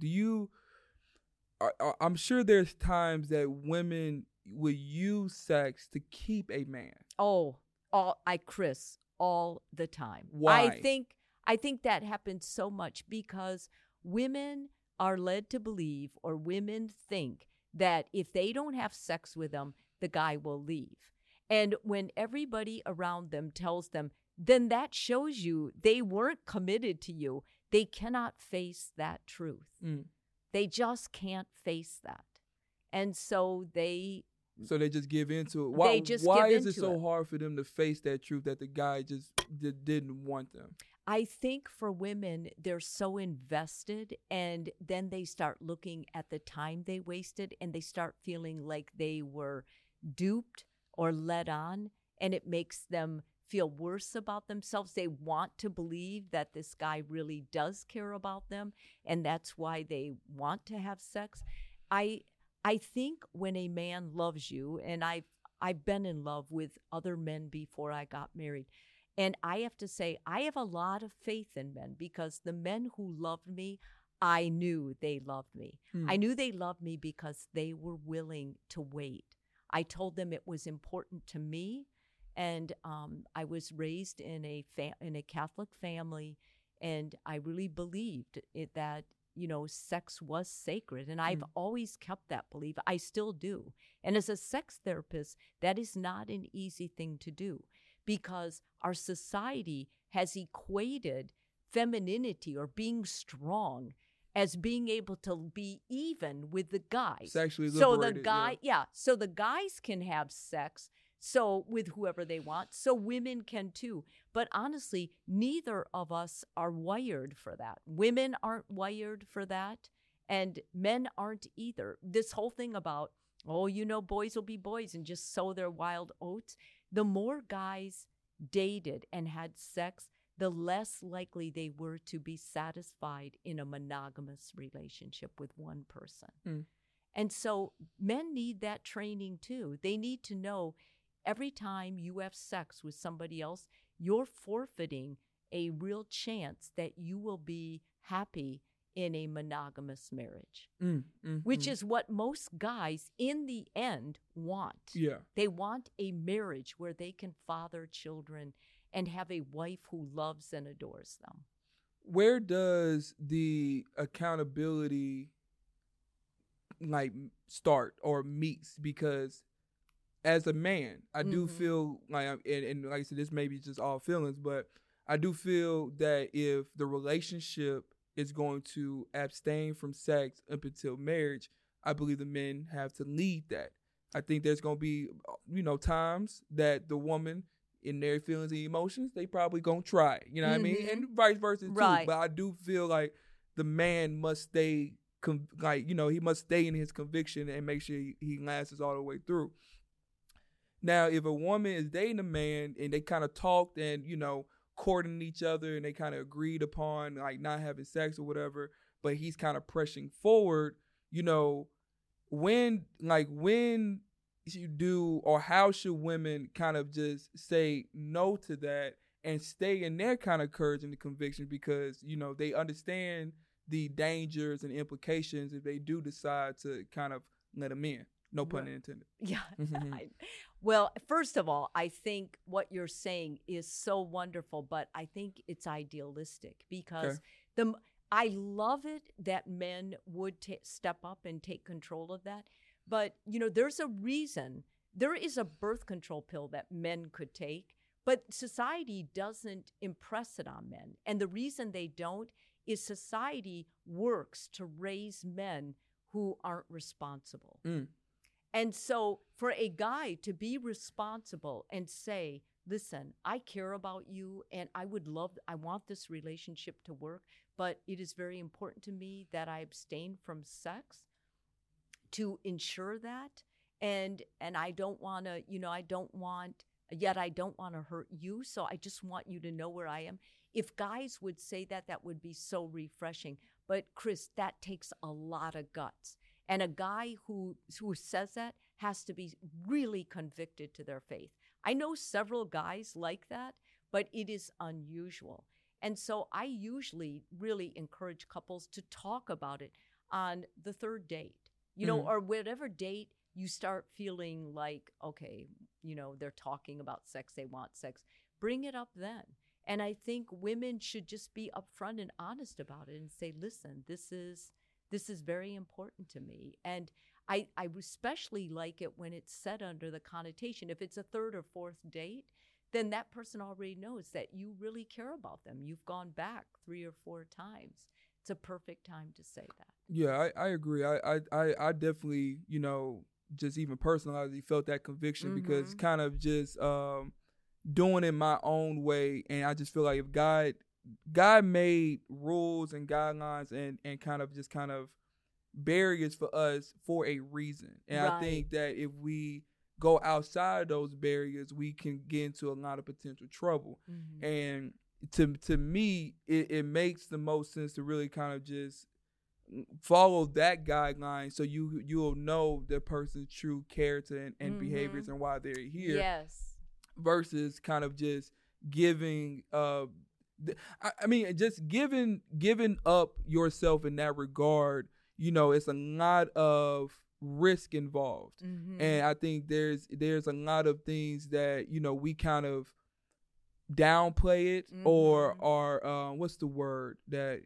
I'm sure there's times that women would use sex to keep a man. Oh, all the time. Why? I think that happens so much because women are led to believe, or women think, that if they don't have sex with them, the guy will leave. And when everybody around them tells them, then that shows you they weren't committed to you. They cannot face that truth. Mm. They just can't face that. And so they just give into it. Why is it so hard for them to face that truth that the guy just didn't want them? I think for women, they're so invested, and then they start looking at the time they wasted, and they start feeling like they were duped or led on, and it makes them feel worse about themselves. They want to believe that this guy really does care about them, and that's why they want to have sex. I think when a man loves you, and I've been in love with other men before I got married, And I have to say, I have a lot of faith in men, because the men who loved me, I knew they loved me. Mm. I knew they loved me because they were willing to wait. I told them it was important to me. And I was raised in a Catholic family, and I really believed it, that, you know, sex was sacred. And I've always kept that belief. I still do. And as a sex therapist, that is not an easy thing to do, because our society has equated femininity or being strong as being able to be even with the guys. Sexually liberated. So the guy, so the guys can have sex, so with whoever they want, so women can too. But honestly, neither of us are wired for that. Women aren't wired for that, and men aren't either. This whole thing about, oh, you know, boys will be boys and just sow their wild oats. The more guys dated and had sex, the less likely they were to be satisfied in a monogamous relationship with one person. Mm. And so men need that training too. They need to know, every time you have sex with somebody else, you're forfeiting a real chance that you will be happy in a monogamous marriage, which is what most guys in the end want. Yeah. They want a marriage where they can father children and have a wife who loves and adores them. Where does the accountability start or meets? Because as a man, I do feel like, and like I said, this may be just all feelings, but I do feel that if the relationship is going to abstain from sex up until marriage, I believe the men have to lead that. I think there's going to be, you know, times that the woman, in their feelings and emotions, they probably going to try it, you know what I mean? And vice versa, too. But I do feel like the man must stay, he must stay in his conviction and make sure he lasts all the way through. Now, if a woman is dating a man and they kind of talked and, you know, courting each other and they kind of agreed upon, like, not having sex or whatever, but he's kind of pressing forward, you know, when you do, or how should women kind of just say no to that and stay in their kind of courage and the conviction, because, you know, they understand the dangers and implications if they do decide to kind of let them in. No pun intended. Yeah. Well, first of all, I think what you're saying is so wonderful, but I think it's idealistic, because I love it that men would step up and take control of that. But, you know, there's a reason. There is a birth control pill that men could take, but society doesn't impress it on men. And the reason they don't is society works to raise men who aren't responsible. Mm. And so for a guy to be responsible and say, listen, I care about you and I want this relationship to work, but it is very important to me that I abstain from sex to ensure that, and I don't want to hurt you, so I just want you to know where I am. If guys would say that, that would be so refreshing. But Chris, that takes a lot of guts. And a guy who says that has to be really convicted to their faith. I know several guys like that, but it is unusual. And so I usually really encourage couples to talk about it on the third date. You know, or whatever date you start feeling like, okay, you know, they're talking about sex, they want sex, bring it up then. And I think women should just be upfront and honest about it and say, listen, this is very important to me. And I especially like it when it's said under the connotation. If it's a third or fourth date, then that person already knows that you really care about them. You've gone back 3 or 4 times. It's a perfect time to say that. Yeah, I agree. I definitely, you know, just even personally felt that conviction, because kind of just doing it my own way. And I just feel like if God made rules and guidelines and kind of barriers for us for a reason. And I think that if we go outside those barriers, we can get into a lot of potential trouble. And to me, it makes the most sense to really kind of just follow that guideline, so you'll know the person's true character and behaviors and why they're here. Yes. Versus kind of just giving giving up yourself in that regard, you know, it's a lot of risk involved. Mm-hmm. And I think there's a lot of things that, you know, we kind of downplay it, mm-hmm. or are what's the word that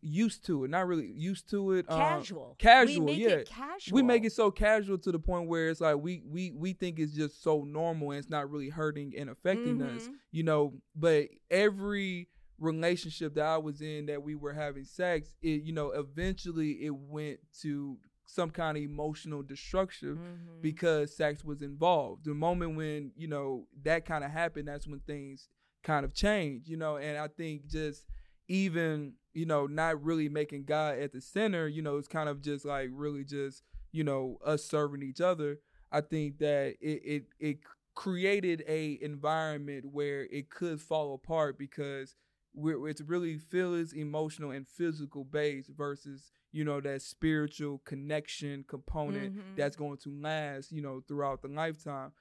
used to it, not really used to it, casual. We make it casual. We make it so casual to the point where it's like we think it's just so normal and it's not really hurting and affecting mm-hmm. us, you know. But every relationship that I was in that we were having sex, it, you know, eventually it went to some kind of emotional destruction mm-hmm. because sex was involved. The moment when, you know, that kind of happened, that's when things kind of change, you know. And I think just even, you know, not really making God at the center, you know, it's kind of just like really just, you know, us serving each other. I think that it created a environment where it could fall apart because it's really feelings, emotional and physical based versus, you know, that spiritual connection component mm-hmm. that's going to last, you know, throughout the lifetime.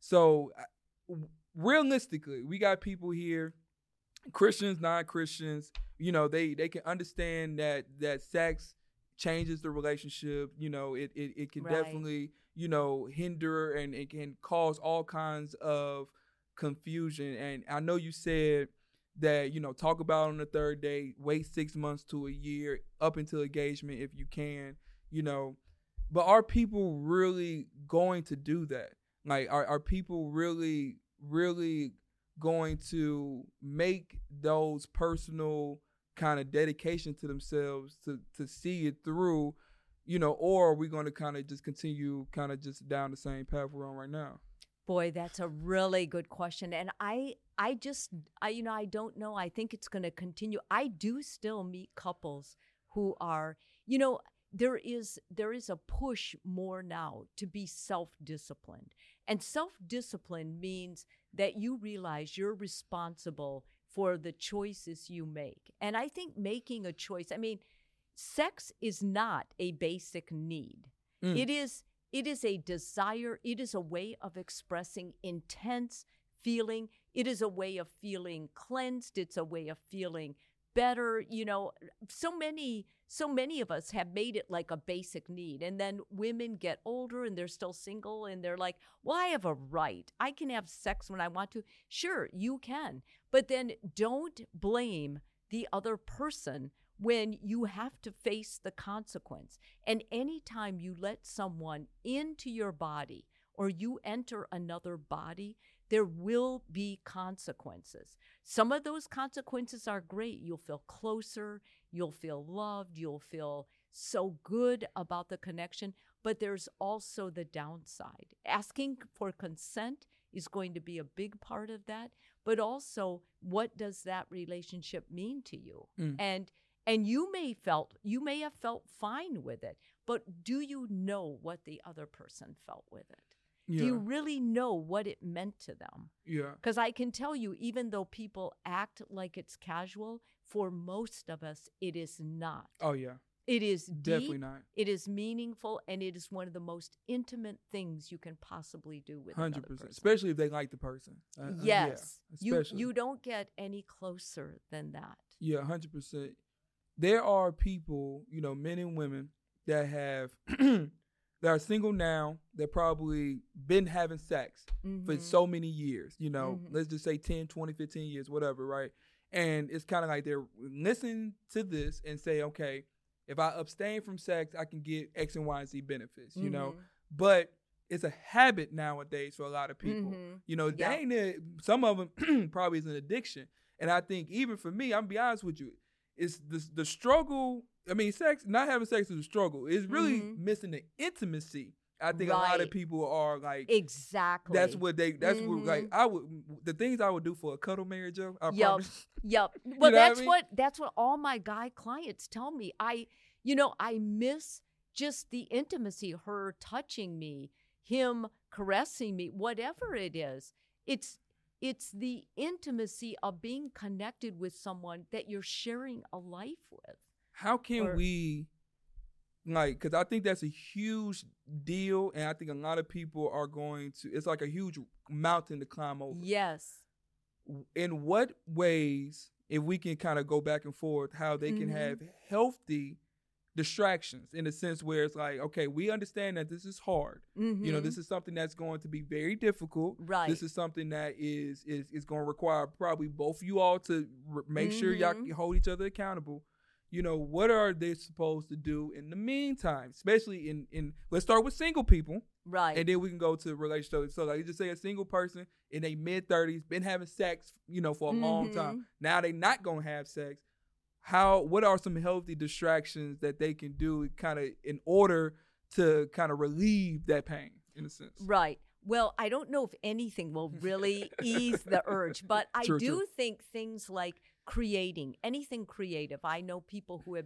So realistically, we got people here, Christians, non-Christians, you know, they can understand that sex changes the relationship. You know, it can right. definitely, you know, hinder and it can cause all kinds of confusion. And I know you said that, you know, talk about on the third date, wait 6 months to a year up until engagement if you can, you know, but are people really going to do that? Like, are people really, really going to make those personal kind of dedication to themselves to see it through, you know, or are we going to kind of just continue kind of just down the same path we're on right now? Boy, that's a really good question. And I you know, I don't know. I think it's going to continue. I do still meet couples who are, you know, there is a push more now to be self-disciplined. And self-discipline means that you realize you're responsible for the choices you make. And I think making a choice, I mean, sex is not a basic need. Mm. It is a desire. It is a way of expressing intense feeling. It is a way of feeling cleansed. It's a way of feeling better. You know, so many of us have made it like a basic need. And then women get older and they're still single and they're like, well, I have a right. I can have sex when I want to. Sure, you can. But then don't blame the other person when you have to face the consequence. And anytime you let someone into your body or you enter another body, there will be consequences. Some of those consequences are great. You'll feel closer, you'll feel loved, you'll feel so good about the connection, but there's also the downside. Asking for consent is going to be a big part of that, but also what does that relationship mean to you? Mm. And you may have felt fine with it, but do you know what the other person felt with it? Yeah. Do you really know what it meant to them? Yeah. Because I can tell you, even though people act like it's casual, for most of us, it is not. Oh, yeah. It is deep. Definitely not. It is meaningful, and it is one of the most intimate things you can possibly do with 100%, another person. Especially if they like the person. Yes. Yeah, you don't get any closer than that. Yeah, 100%. There are people, you know, men and women that have that are single now that probably been having sex mm-hmm. for so many years, you know, mm-hmm. let's just say 10, 20, 15 years, whatever, right? And it's kind of like they're listening to this and say, okay, if I abstain from sex, I can get X and Y and Z benefits, mm-hmm. you know? But it's a habit nowadays for a lot of people. Mm-hmm. You know, yep. Some of them probably is an addiction. And I think even for me, I'm gonna be honest with you, it's the struggle. I mean, sex, not having sex is a struggle. It's really mm-hmm. missing the intimacy. I think right. a lot of people are like, exactly. That's mm-hmm. what, like, the things I would do for a cuddle, Mary Jo, I promise. Yep. Well, that's what all my guy clients tell me. I miss just the intimacy, her touching me, him caressing me, whatever it is. It's the intimacy of being connected with someone that you're sharing a life with. How can we, like, because I think that's a huge deal, and I think a lot of people are going to, it's like a huge mountain to climb over. Yes. in what ways, if we can kind of go back and forth, how they can have healthy distractions, in a sense where it's like, okay, we understand that this is hard. You know, this is something that's going to be very difficult. Right. This is something that is going to require probably both you all to make sure y'all hold each other accountable. You know, what are they supposed to do in the meantime? Especially in let's start with single people. Right. And then we can go to relationships. So like you just say a single person in their mid-30s, been having sex, you know, for a long time. Now they not going to have sex. What are some healthy distractions that they can do kind of in order to kind of relieve that pain, in a sense? Right. Well, I don't know if anything will really ease the urge, but I do think things like creating, anything creative. I know people who have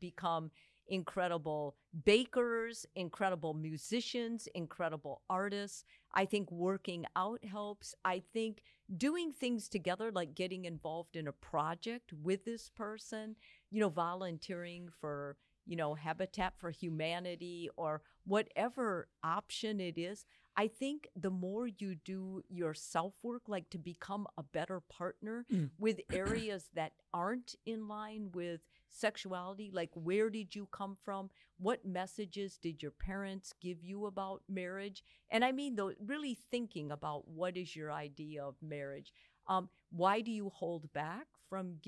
become incredible bakers, incredible musicians, incredible artists. I think working out helps. I think doing things together, like getting involved in a project with this person, you know, volunteering for, you know, Habitat for Humanity or whatever option it is. I think the more you do your self-work, like to become a better partner with areas that aren't in line with sexuality, like where did you come from? What messages did your parents give you about marriage? And I mean, though, really thinking about what is your idea of marriage? Why do you hold back from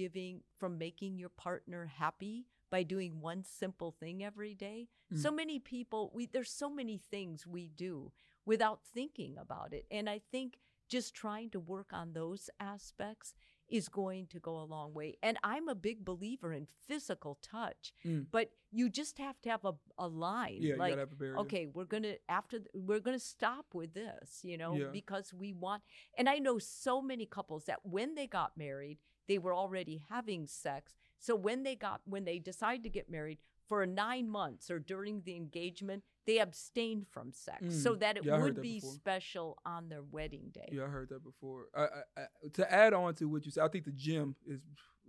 making your partner happy by doing one simple thing every day? So many people, there's so many things we do without thinking about it. And I think just trying to work on those aspects is going to go a long way. And I'm a big believer in physical touch, but you just have to have a line. Yeah, like, you gotta have a barrier. Okay, we're gonna stop with this, you know, because we want. And I know so many couples that when they got married, they were already having sex. So when they decided to get married, for 9 months or during the engagement, they abstained from sex so that it would be special on their wedding day. Yeah, I heard that before. I, to add on to what you said, I think the gym is,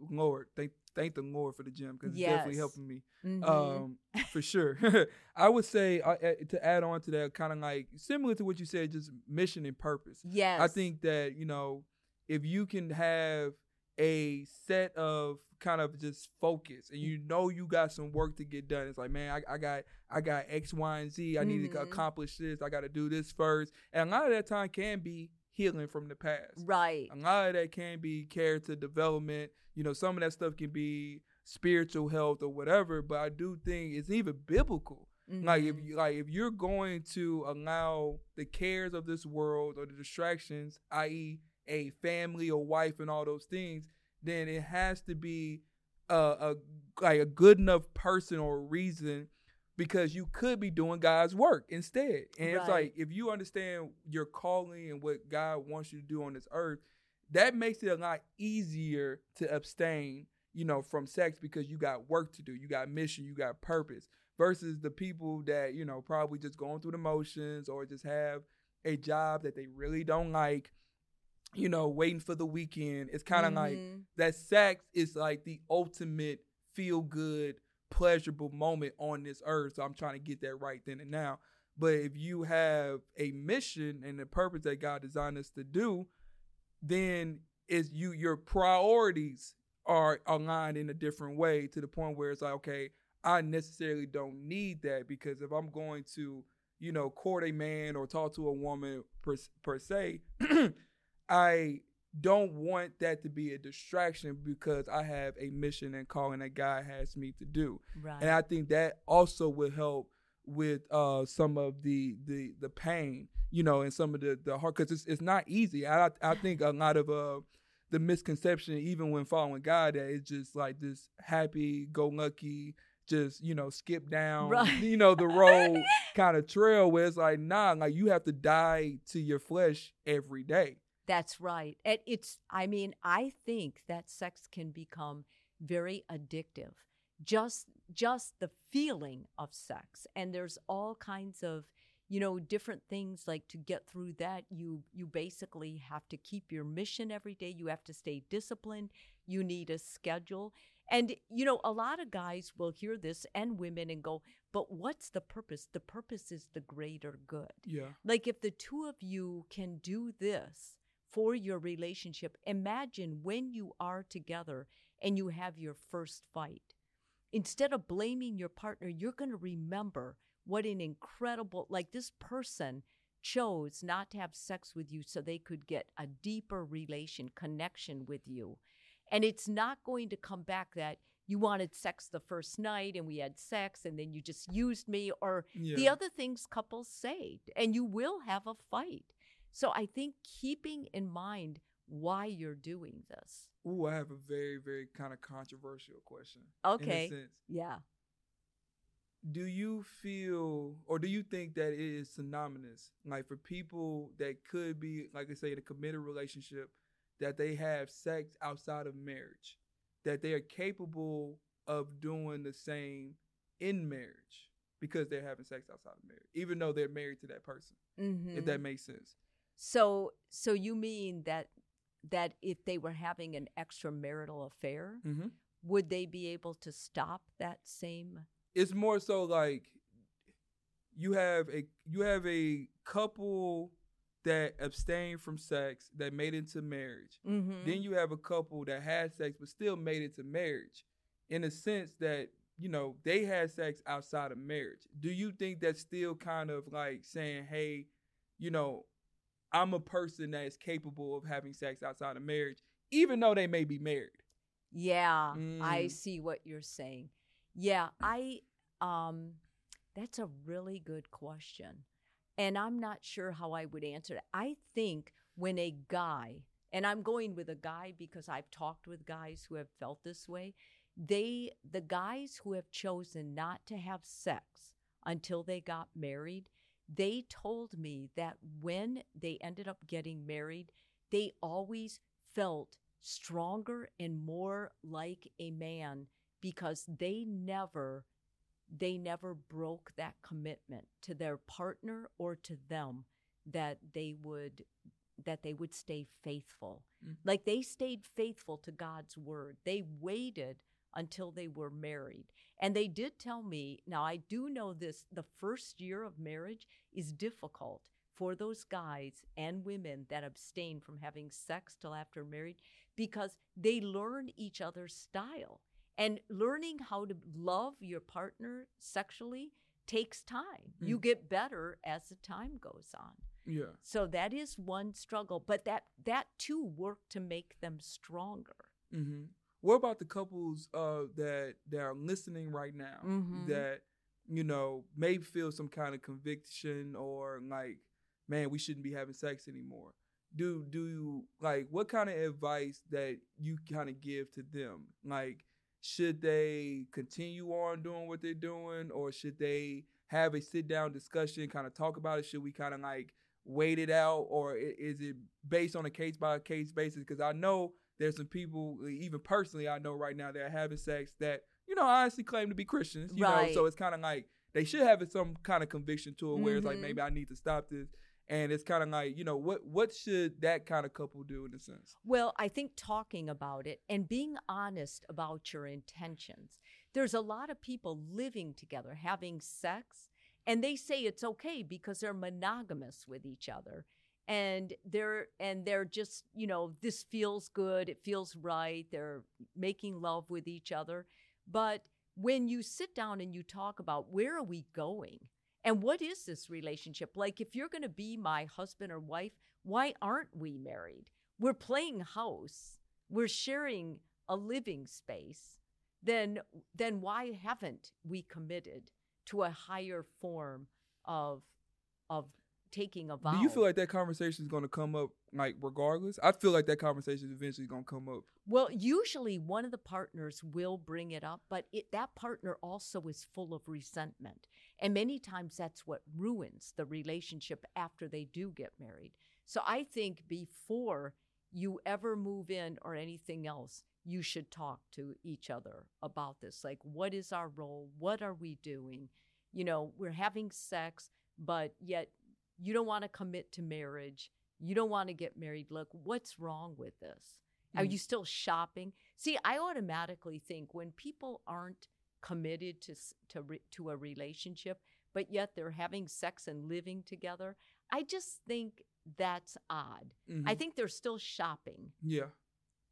Lord, thank the Lord for the gym, because it's definitely helping me for sure. I would say to add on to that, kind of like similar to what you said, just mission and purpose. Yes. I think that, you know, if you can have a set of kind of just focus, and you know you got some work to get done. It's like, man, I got X, Y, and Z. I need to accomplish this. I got to do this first. And a lot of that time can be healing from the past. Right. A lot of that can be character development. You know, some of that stuff can be spiritual health or whatever. But I do think it's even biblical. Like if you're going to allow the cares of this world or the distractions, i.e., a family or wife and all those things, then it has to be a good enough person or reason, because you could be doing God's work instead. And It's like, if you understand your calling and what God wants you to do on this earth, that makes it a lot easier to abstain, you know, from sex, because you got work to do, you got mission, you got purpose, versus the people that, you know, probably just going through the motions or just have a job that they really don't like, you know, waiting for the weekend. It's kind of like that sex is like the ultimate feel-good, pleasurable moment on this earth. So I'm trying to get that right then and now. But if you have a mission and the purpose that God designed us to do, then it's your priorities are aligned in a different way, to the point where it's like, okay, I necessarily don't need that, because if I'm going to, you know, court a man or talk to a woman per se, I don't want that to be a distraction, because I have a mission and calling that God has me to do. Right. And I think that also will help with some of the pain, you know, and some of the hard, because it's not easy. I think a lot of the misconception, even when following God, that it's just like this happy-go-lucky, just, you know, skip down, you know, the road kind of trail, where it's like, nah, like you have to die to your flesh every day. That's right. I mean, I think that sex can become very addictive. Just the feeling of sex. And there's all kinds of, you know, different things, like to get through that. You basically have to keep your mission every day. You have to stay disciplined. You need a schedule. And, you know, a lot of guys will hear this, and women, and go, but what's the purpose? The purpose is the greater good. Yeah. Like if the two of you can do this for your relationship. Imagine when you are together and you have your first fight. Instead of blaming your partner, you're going to remember what an incredible, like this person chose not to have sex with you so they could get a deeper connection with you. And it's not going to come back that you wanted sex the first night and we had sex and then you just used me or the other things couples say, and you will have a fight. So I think keeping in mind why you're doing this. Ooh, I have a very, very kind of controversial question. Okay. In a sense. Yeah. Do you feel, or do you think that it is synonymous? Like for people that could be, like I say, in a committed relationship, that they have sex outside of marriage, that they are capable of doing the same in marriage because they're having sex outside of marriage, even though they're married to that person, if that makes sense. So you mean that if they were having an extramarital affair, would they be able to stop that same? It's more so like you have a couple that abstained from sex that made it into marriage. Then you have a couple that had sex but still made it to marriage, in a sense that, you know, they had sex outside of marriage. Do you think that's still kind of like saying, hey, you know, I'm a person that is capable of having sex outside of marriage, even though they may be married? Yeah, I see what you're saying. Yeah, that's a really good question. And I'm not sure how I would answer it. I think when a guy, and I'm going with a guy because I've talked with guys who have felt this way, the guys who have chosen not to have sex until they got married, they told me that when they ended up getting married, they always felt stronger and more like a man, because they never broke that commitment to their partner or to them that they would stay faithful. Like they stayed faithful to God's word. They waited until they were married. And they did tell me, now I do know this, the first year of marriage is difficult for those guys and women that abstain from having sex till after marriage, because they learn each other's style. And learning how to love your partner sexually takes time. You get better as the time goes on. Yeah. So that is one struggle, but that too worked to make them stronger. What about the couples that are listening right now that, you know, may feel some kind of conviction or like, man, we shouldn't be having sex anymore? Do you, like, what kind of advice that you kind of give to them? Like, should they continue on doing what they're doing, or should they have a sit-down discussion, kind of talk about it? Should we kind of like wait it out, or is it based on a case-by-case basis? Because I know there's some people, even personally I know right now, that are having sex that, you know, honestly claim to be Christians, you know, so it's kind of like they should have some kind of conviction to it where it's like, maybe I need to stop this. And it's kind of like, you know, what should that kind of couple do in a sense? Well, I think talking about it and being honest about your intentions. There's a lot of people living together, having sex, and they say it's okay because they're monogamous with each other. And they're just, you know, this feels good, it feels right, they're making love with each other. But when you sit down and you talk about, where are we going? And what is this relationship? Like, if you're going to be my husband or wife, why aren't we married? We're playing house. We're sharing a living space. Then why haven't we committed to a higher form of taking a vow? Do you feel like that conversation is going to come up, like, regardless? I feel like that conversation is eventually going to come up. Well, usually one of the partners will bring it up, but that partner also is full of resentment. And many times that's what ruins the relationship after they do get married. So I think before you ever move in or anything else, you should talk to each other about this. Like, what is our role? What are we doing? You know, we're having sex, but yet you don't want to commit to marriage. You don't want to get married. Look, what's wrong with this? Are you still shopping? See, I automatically think when people aren't committed to a relationship, but yet they're having sex and living together, I just think that's odd. Mm-hmm. I think they're still shopping. Yeah.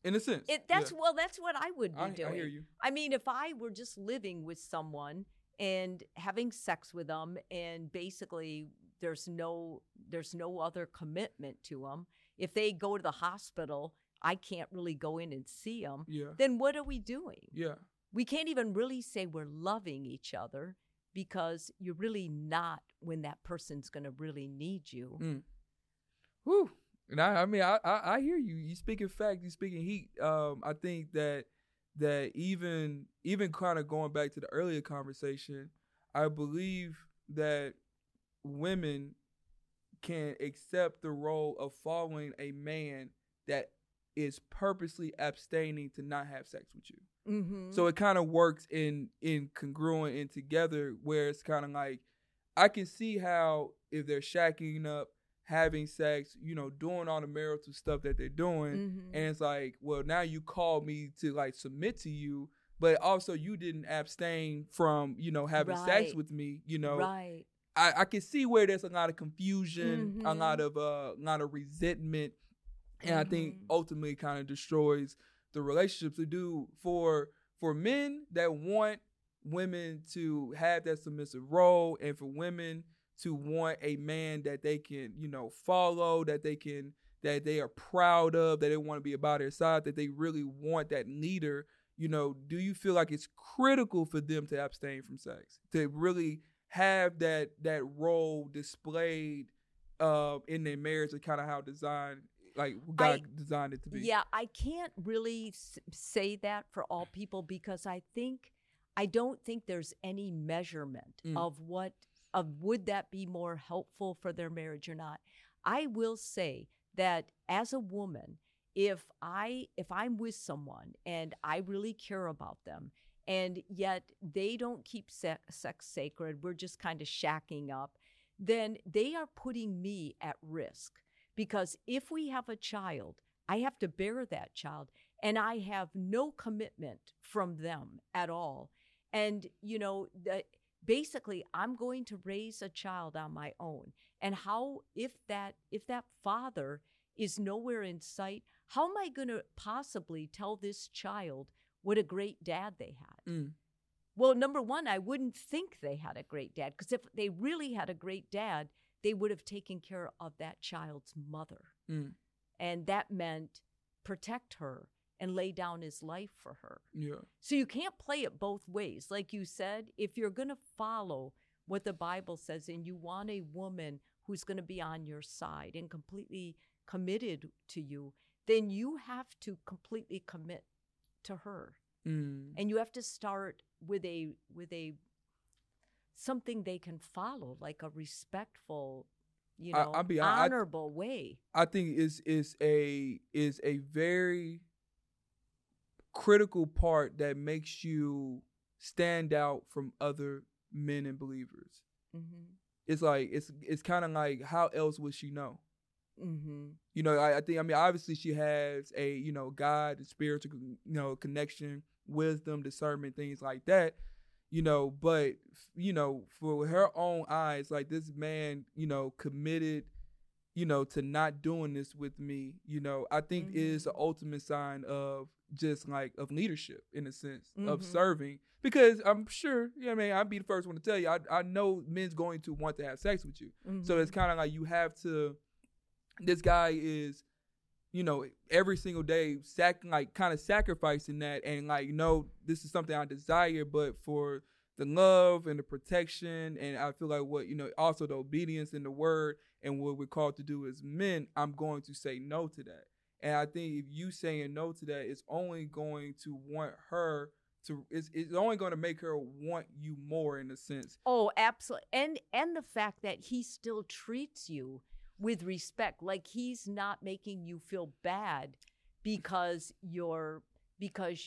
In a sense. That's what I would be doing. I hear you. I mean, if I were just living with someone and having sex with them and basically there's no other commitment to them, if they go to the hospital, I can't really go in and see them. Yeah. Then what are we doing? Yeah. We can't even really say we're loving each other because you're really not when that person's going to really need you. Mm. Whew. And I mean, I hear you. You speaking fact, you speaking heat. I think that even kind of going back to the earlier conversation, I believe that women can accept the role of following a man that is purposely abstaining to not have sex with you. Mm-hmm. So it kind of works in congruent and together, where it's kind of like, I can see how if they're shacking up, having sex, you know, doing all the marital stuff that they're doing. Mm-hmm. And it's like, well, now you called me to like submit to you, but also you didn't abstain from, you know, having sex with me, you know. Right. I can see where there's a lot of confusion, mm-hmm. a lot of resentment. And mm-hmm. I think ultimately kind of destroys the relationships. It do for men that want women to have that submissive role, and for women to want a man that they can, you know, follow, that they are proud of, that they want to be about their side, that they really want that leader, you know, do you feel like it's critical for them to abstain from sex, to really have that role displayed in their marriage, or kind of how designed, like God designed it to be? Yeah, I can't really say that for all people, because I don't think there's any measurement of would that be more helpful for their marriage or not. I will say that as a woman, if I'm with someone and I really care about them, and yet they don't keep sex sacred, we're just kind of shacking up, then they are putting me at risk. Because if we have a child, I have to bear that child, and I have no commitment from them at all. And, you know, basically, I'm going to raise a child on my own. And how, if that father is nowhere in sight, how am I going to possibly tell this child what a great dad they had? Mm. Well, number one, I wouldn't think they had a great dad, because if they really had a great dad, they would have taken care of that child's mother. Mm. And that meant protect her and lay down his life for her. Yeah. So you can't play it both ways. Like you said, if you're going to follow what the Bible says and you want a woman who's going to be on your side and completely committed to you, then you have to completely commit to her. Mm. And you have to start with something they can follow, like a respectful, you know, honorable way. I think is a very critical part that makes you stand out from other men and believers. Mm-hmm. It's like it's kind of like, how else would she know? Mm-hmm. You know, I mean, obviously she has a, you know, God, the spiritual, you know, connection, wisdom, discernment, things like that. You know, but, you know, for her own eyes, like, this man, you know, committed, you know, to not doing this with me, you know, I think mm-hmm. is the ultimate sign of just like of leadership, in a sense, mm-hmm. of serving. Because I'm sure, you know, I mean, I'd be the first one to tell you, I know men's going to want to have sex with you. Mm-hmm. So it's kind of like, you have to, this guy is, you know, every single day, kind of sacrificing that, and like, no, this is something I desire, but for the love and the protection, and I feel like what, you know, also the obedience in the word and what we're called to do as men, I'm going to say no to that. And I think if you saying no to that, it's only going to want her to, it's only going to make her want you more, in a sense. Oh, absolutely. And the fact that he still treats you with respect, like he's not making you feel bad because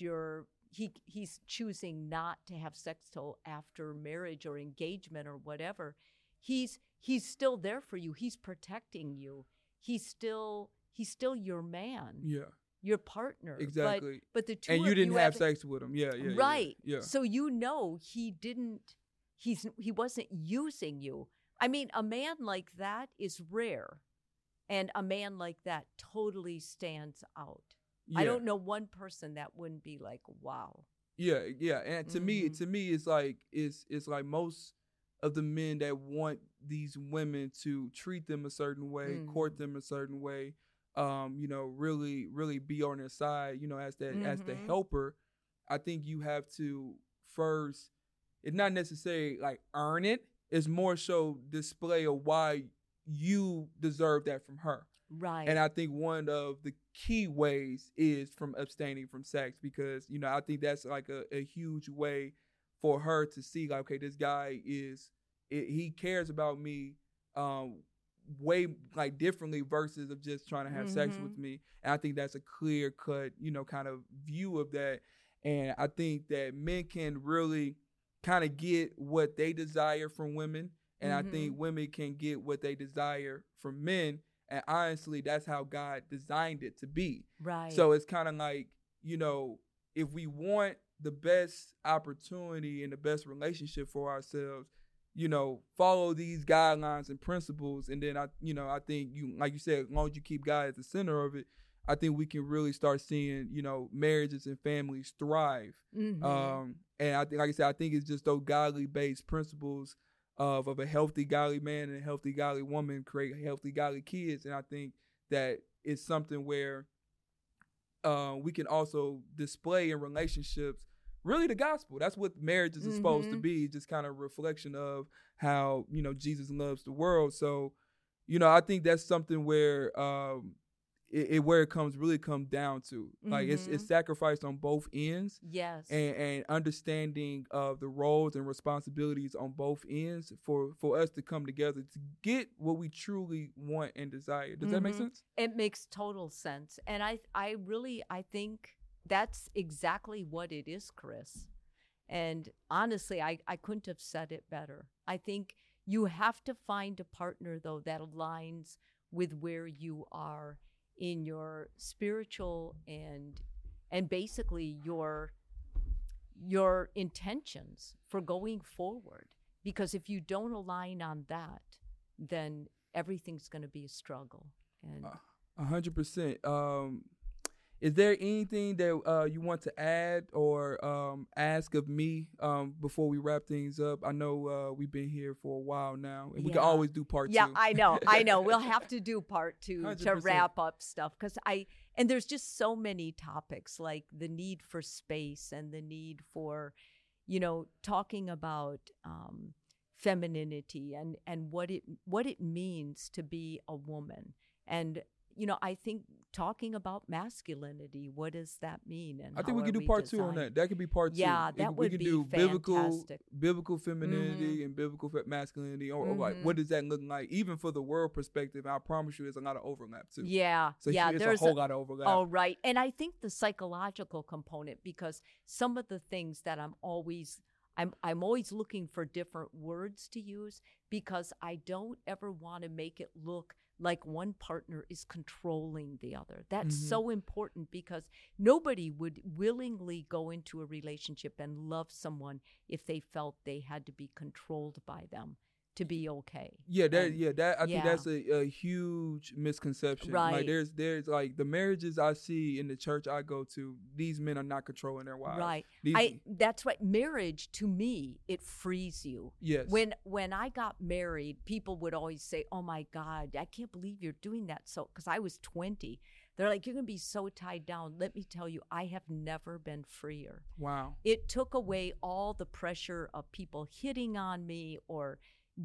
he's choosing not to have sex till after marriage or engagement or whatever. He's still there for you. He's protecting you. He's still your man. Yeah. Your partner. Exactly. But the two and of you didn't you have sex with him. Yeah. Right. Yeah. So you know he wasn't using you. I mean, a man like that is rare. And a man like that totally stands out. Yeah. I don't know one person that wouldn't be like, wow. Yeah. And to me, it's like most of the men that want these women to treat them a certain way, court them a certain way, really, really be on their side, as that as the helper. I think you have to first, it's not necessarily like earn it. It's more so display of why you deserve that from her. Right. And I think one of the key ways is from abstaining from sex, because, I think that's like a huge way for her to see, like, okay, this guy he cares about me way like differently versus of just trying to have sex with me. And I think that's a clear cut, kind of view of that. And I think that men can really kind of get what they desire from women. And I think women can get what they desire from men. And honestly, that's how God designed it to be. Right. So it's kind of like, if we want the best opportunity and the best relationship for ourselves, follow these guidelines and principles. And then I think you, like you said, as long as you keep God at the center of it, I think we can really start seeing, marriages and families thrive. And I think, like I said, I think it's just those godly based principles of a healthy, godly man and a healthy, godly woman create healthy, godly kids. And I think that it's something where we can also display in relationships really the gospel. That's what marriage is supposed to be, just kind of reflection of how, Jesus loves the world. So, I think that's something where it comes down to. Like it's sacrificed on both ends. Yes. And understanding of the roles and responsibilities on both ends for us to come together to get what we truly want and desire. Does that make sense? It makes total sense. And I think that's exactly what it is, Chris. And honestly, I couldn't have said it better. I think you have to find a partner though that aligns with where you are in your spiritual and basically your intentions for going forward. Because if you don't align on that, then everything's going to be a struggle. And 100%. Is there anything that you want to add or ask of me before we wrap things up? I know we've been here for a while now, and we can always do part two. Yeah, I know. We'll have to do part two 100%. To wrap up stuff. And there's just so many topics, like the need for space and the need for, talking about femininity and what it means to be a woman. And I think talking about masculinity, what does that mean? And I think we can do part two on that. That could be part two. Yeah, that would be fantastic. We can do biblical femininity and biblical masculinity, or like, what does that look like? Even for the world perspective, I promise you there's a lot of overlap too. Yeah, so there's a whole lot of overlap. Oh, right. And I think the psychological component, because some of the things that I'm always looking for different words to use, because I don't ever want to make it look like one partner is controlling the other. That's so important, because nobody would willingly go into a relationship and love someone if they felt they had to be controlled by them to be okay. Yeah, I think that's a huge misconception. Right. Like there's like the marriages I see in the church I go to, these men are not controlling their wives. Right. That's right. Marriage, to me, it frees you. Yes. When I got married, people would always say, "Oh my God, I can't believe you're doing that." So, because I was 20. They're like, "You're going to be so tied down." Let me tell you, I have never been freer. Wow. It took away all the pressure of people hitting on me or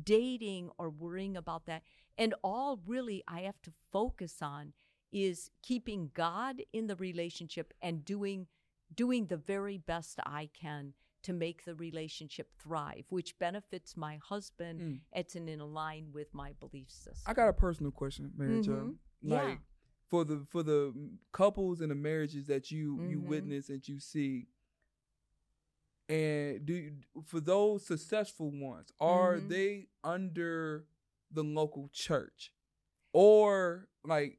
dating or worrying about that. And all really I have to focus on is keeping God in the relationship and doing the very best I can to make the relationship thrive, which benefits my husband. It's in line with my belief system. I got a personal question, Mary Jo. Like for the couples and the marriages that you witness and you see, and for those successful ones, are they under the local church, or like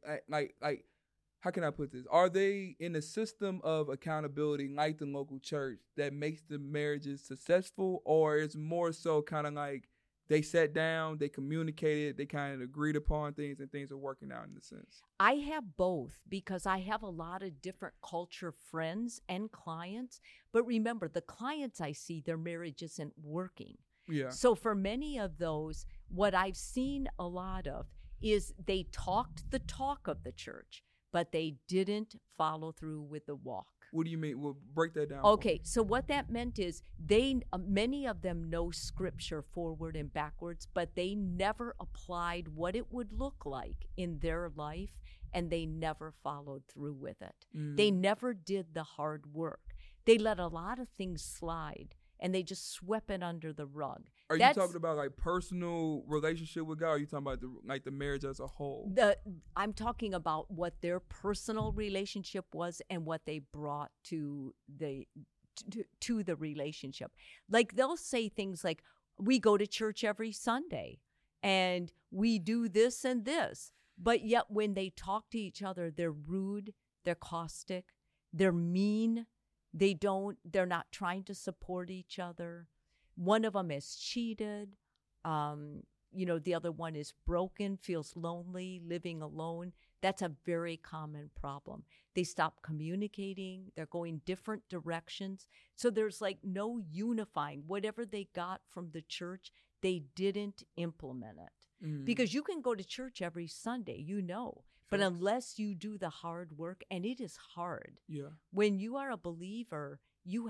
how can I put this? Are they in a system of accountability like the local church that makes the marriages successful, or it's more so kind of like they sat down, they communicated, they kind of agreed upon things, and things are working out in a sense? I have both, because I have a lot of different culture friends and clients. But remember, the clients I see, their marriage isn't working. Yeah. So for many of those, what I've seen a lot of is they talked the talk of the church, but they didn't follow through with the walk. What do you mean? Well, break that down. Okay, so what that meant is they, many of them know scripture forward and backwards, but they never applied what it would look like in their life, and they never followed through with it. Mm. They never did the hard work. They let a lot of things slide, and they just swept it under the rug. Are you talking about like personal relationship with God, or are you talking about the marriage as a whole? I'm talking about what their personal relationship was and what they brought to the relationship. Like they'll say things like, we go to church every Sunday and we do this and this. But yet when they talk to each other, they're rude, they're caustic, they're mean. They're not trying to support each other. One of them has cheated. The other one is broken, feels lonely, living alone. That's a very common problem. They stop communicating. They're going different directions. So there's like no unifying. Whatever they got from the church, they didn't implement it. Mm. Because you can go to church every Sunday, But unless you do the hard work, and it is hard. Yeah. When you are a believer, you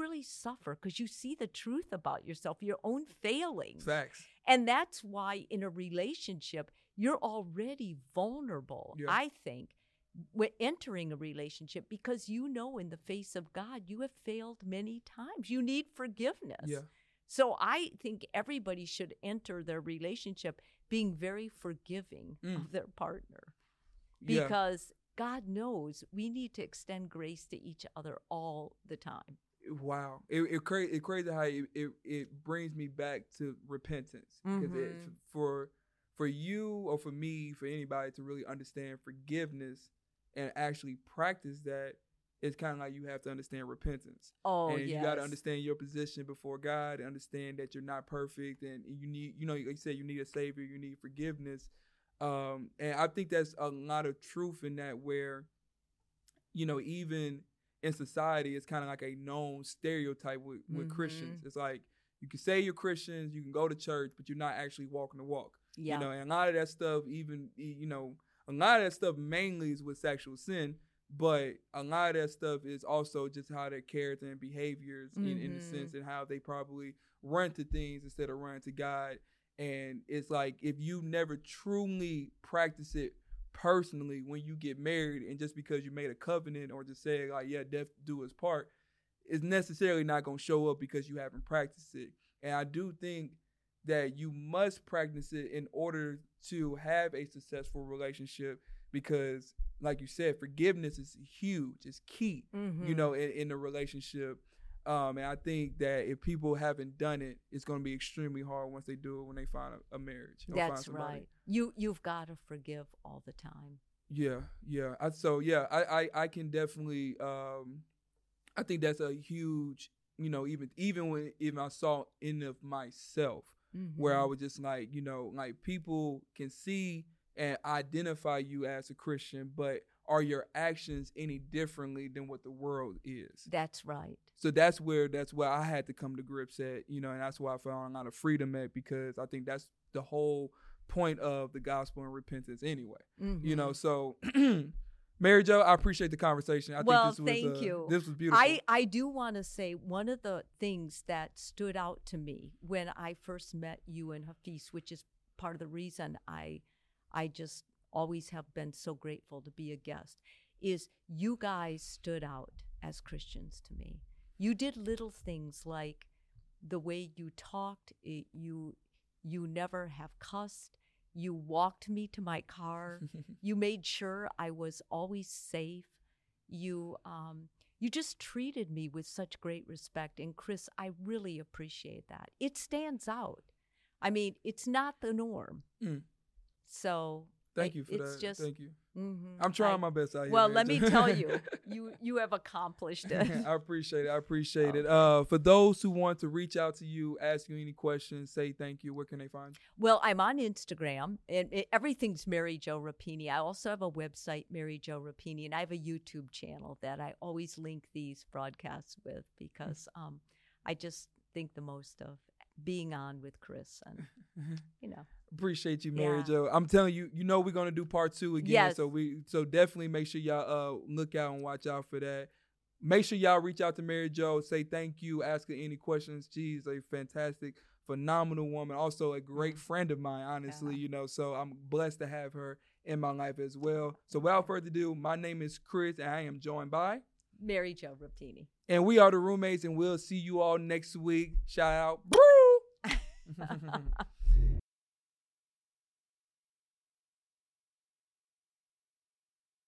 really suffer because you see the truth about yourself, your own failings. Facts. And that's why in a relationship, you're already vulnerable, yeah. I think, when entering a relationship, because in the face of God, you have failed many times. You need forgiveness. Yeah. So I think everybody should enter their relationship being very forgiving of their partner, because God knows we need to extend grace to each other all the time. Wow. It's crazy how it brings me back to repentance, because for you or for me, for anybody to really understand forgiveness and actually practice that, it's kind of like you have to understand repentance. Oh, yes. And you got to understand your position before God, and understand that you're not perfect, and you need, like you said, you need a savior, you need forgiveness. And I think that's a lot of truth in that, where, even in society, it's kind of like a known stereotype with Christians. It's like, you can say you're Christians, you can go to church, but you're not actually walking the walk. Yeah. And a lot of that stuff, mainly is with sexual sin. But a lot of that stuff is also just how their character and behaviors, in a sense, and how they probably run to things instead of run to God. And it's like, if you never truly practice it personally when you get married, and just because you made a covenant or just say, like, yeah, death do his part, it's necessarily not going to show up because you haven't practiced it. And I do think that you must practice it in order to have a successful relationship, because like you said, forgiveness is huge. It's key, in the relationship. And I think that if people haven't done it, it's going to be extremely hard once they do it, when they find a marriage. That's right. You've got to forgive all the time. Yeah, yeah. I can definitely. I think that's a huge, even when I saw in of myself, where I was just like, like people can see and identify you as a Christian, but are your actions any differently than what the world is? That's right. So that's where I had to come to grips at, and that's why I found a lot of freedom at, because I think that's the whole point of the gospel and repentance anyway. So Mary Jo, I appreciate the conversation. This was beautiful. I do want to say one of the things that stood out to me when I first met you and Hafiz, which is part of the reason I just always have been so grateful to be a guest, is you guys stood out as Christians to me. You did little things like the way you talked, you never have cussed, you walked me to my car, you made sure I was always safe, you just treated me with such great respect. And Chris, I really appreciate that. It stands out. I mean, it's not the norm. So Thank you for that. Just, thank you. Mm-hmm. I'm trying my best out here. Well, let me tell you, you have accomplished it. I appreciate it. I appreciate it. For those who want to reach out to you, ask you any questions, say thank you, where can they find you? Well, I'm on Instagram, and everything's Mary Jo Rapini. I also have a website, Mary Jo Rapini, and I have a YouTube channel that I always link these broadcasts with because I just think the most of being on with Chris and, you know. Appreciate you, Mary Jo. I'm telling you, you know we're gonna do part 2 again. Yes. So definitely make sure y'all look out and watch out for that. Make sure y'all reach out to Mary Jo, say thank you, ask her any questions. She's a fantastic, phenomenal woman, also a great friend of mine, honestly, you know. So I'm blessed to have her in my life as well. So without further ado, my name is Chris and I am joined by Mary Jo Rapini. And we are the Roommates, and we'll see you all next week. Shout out.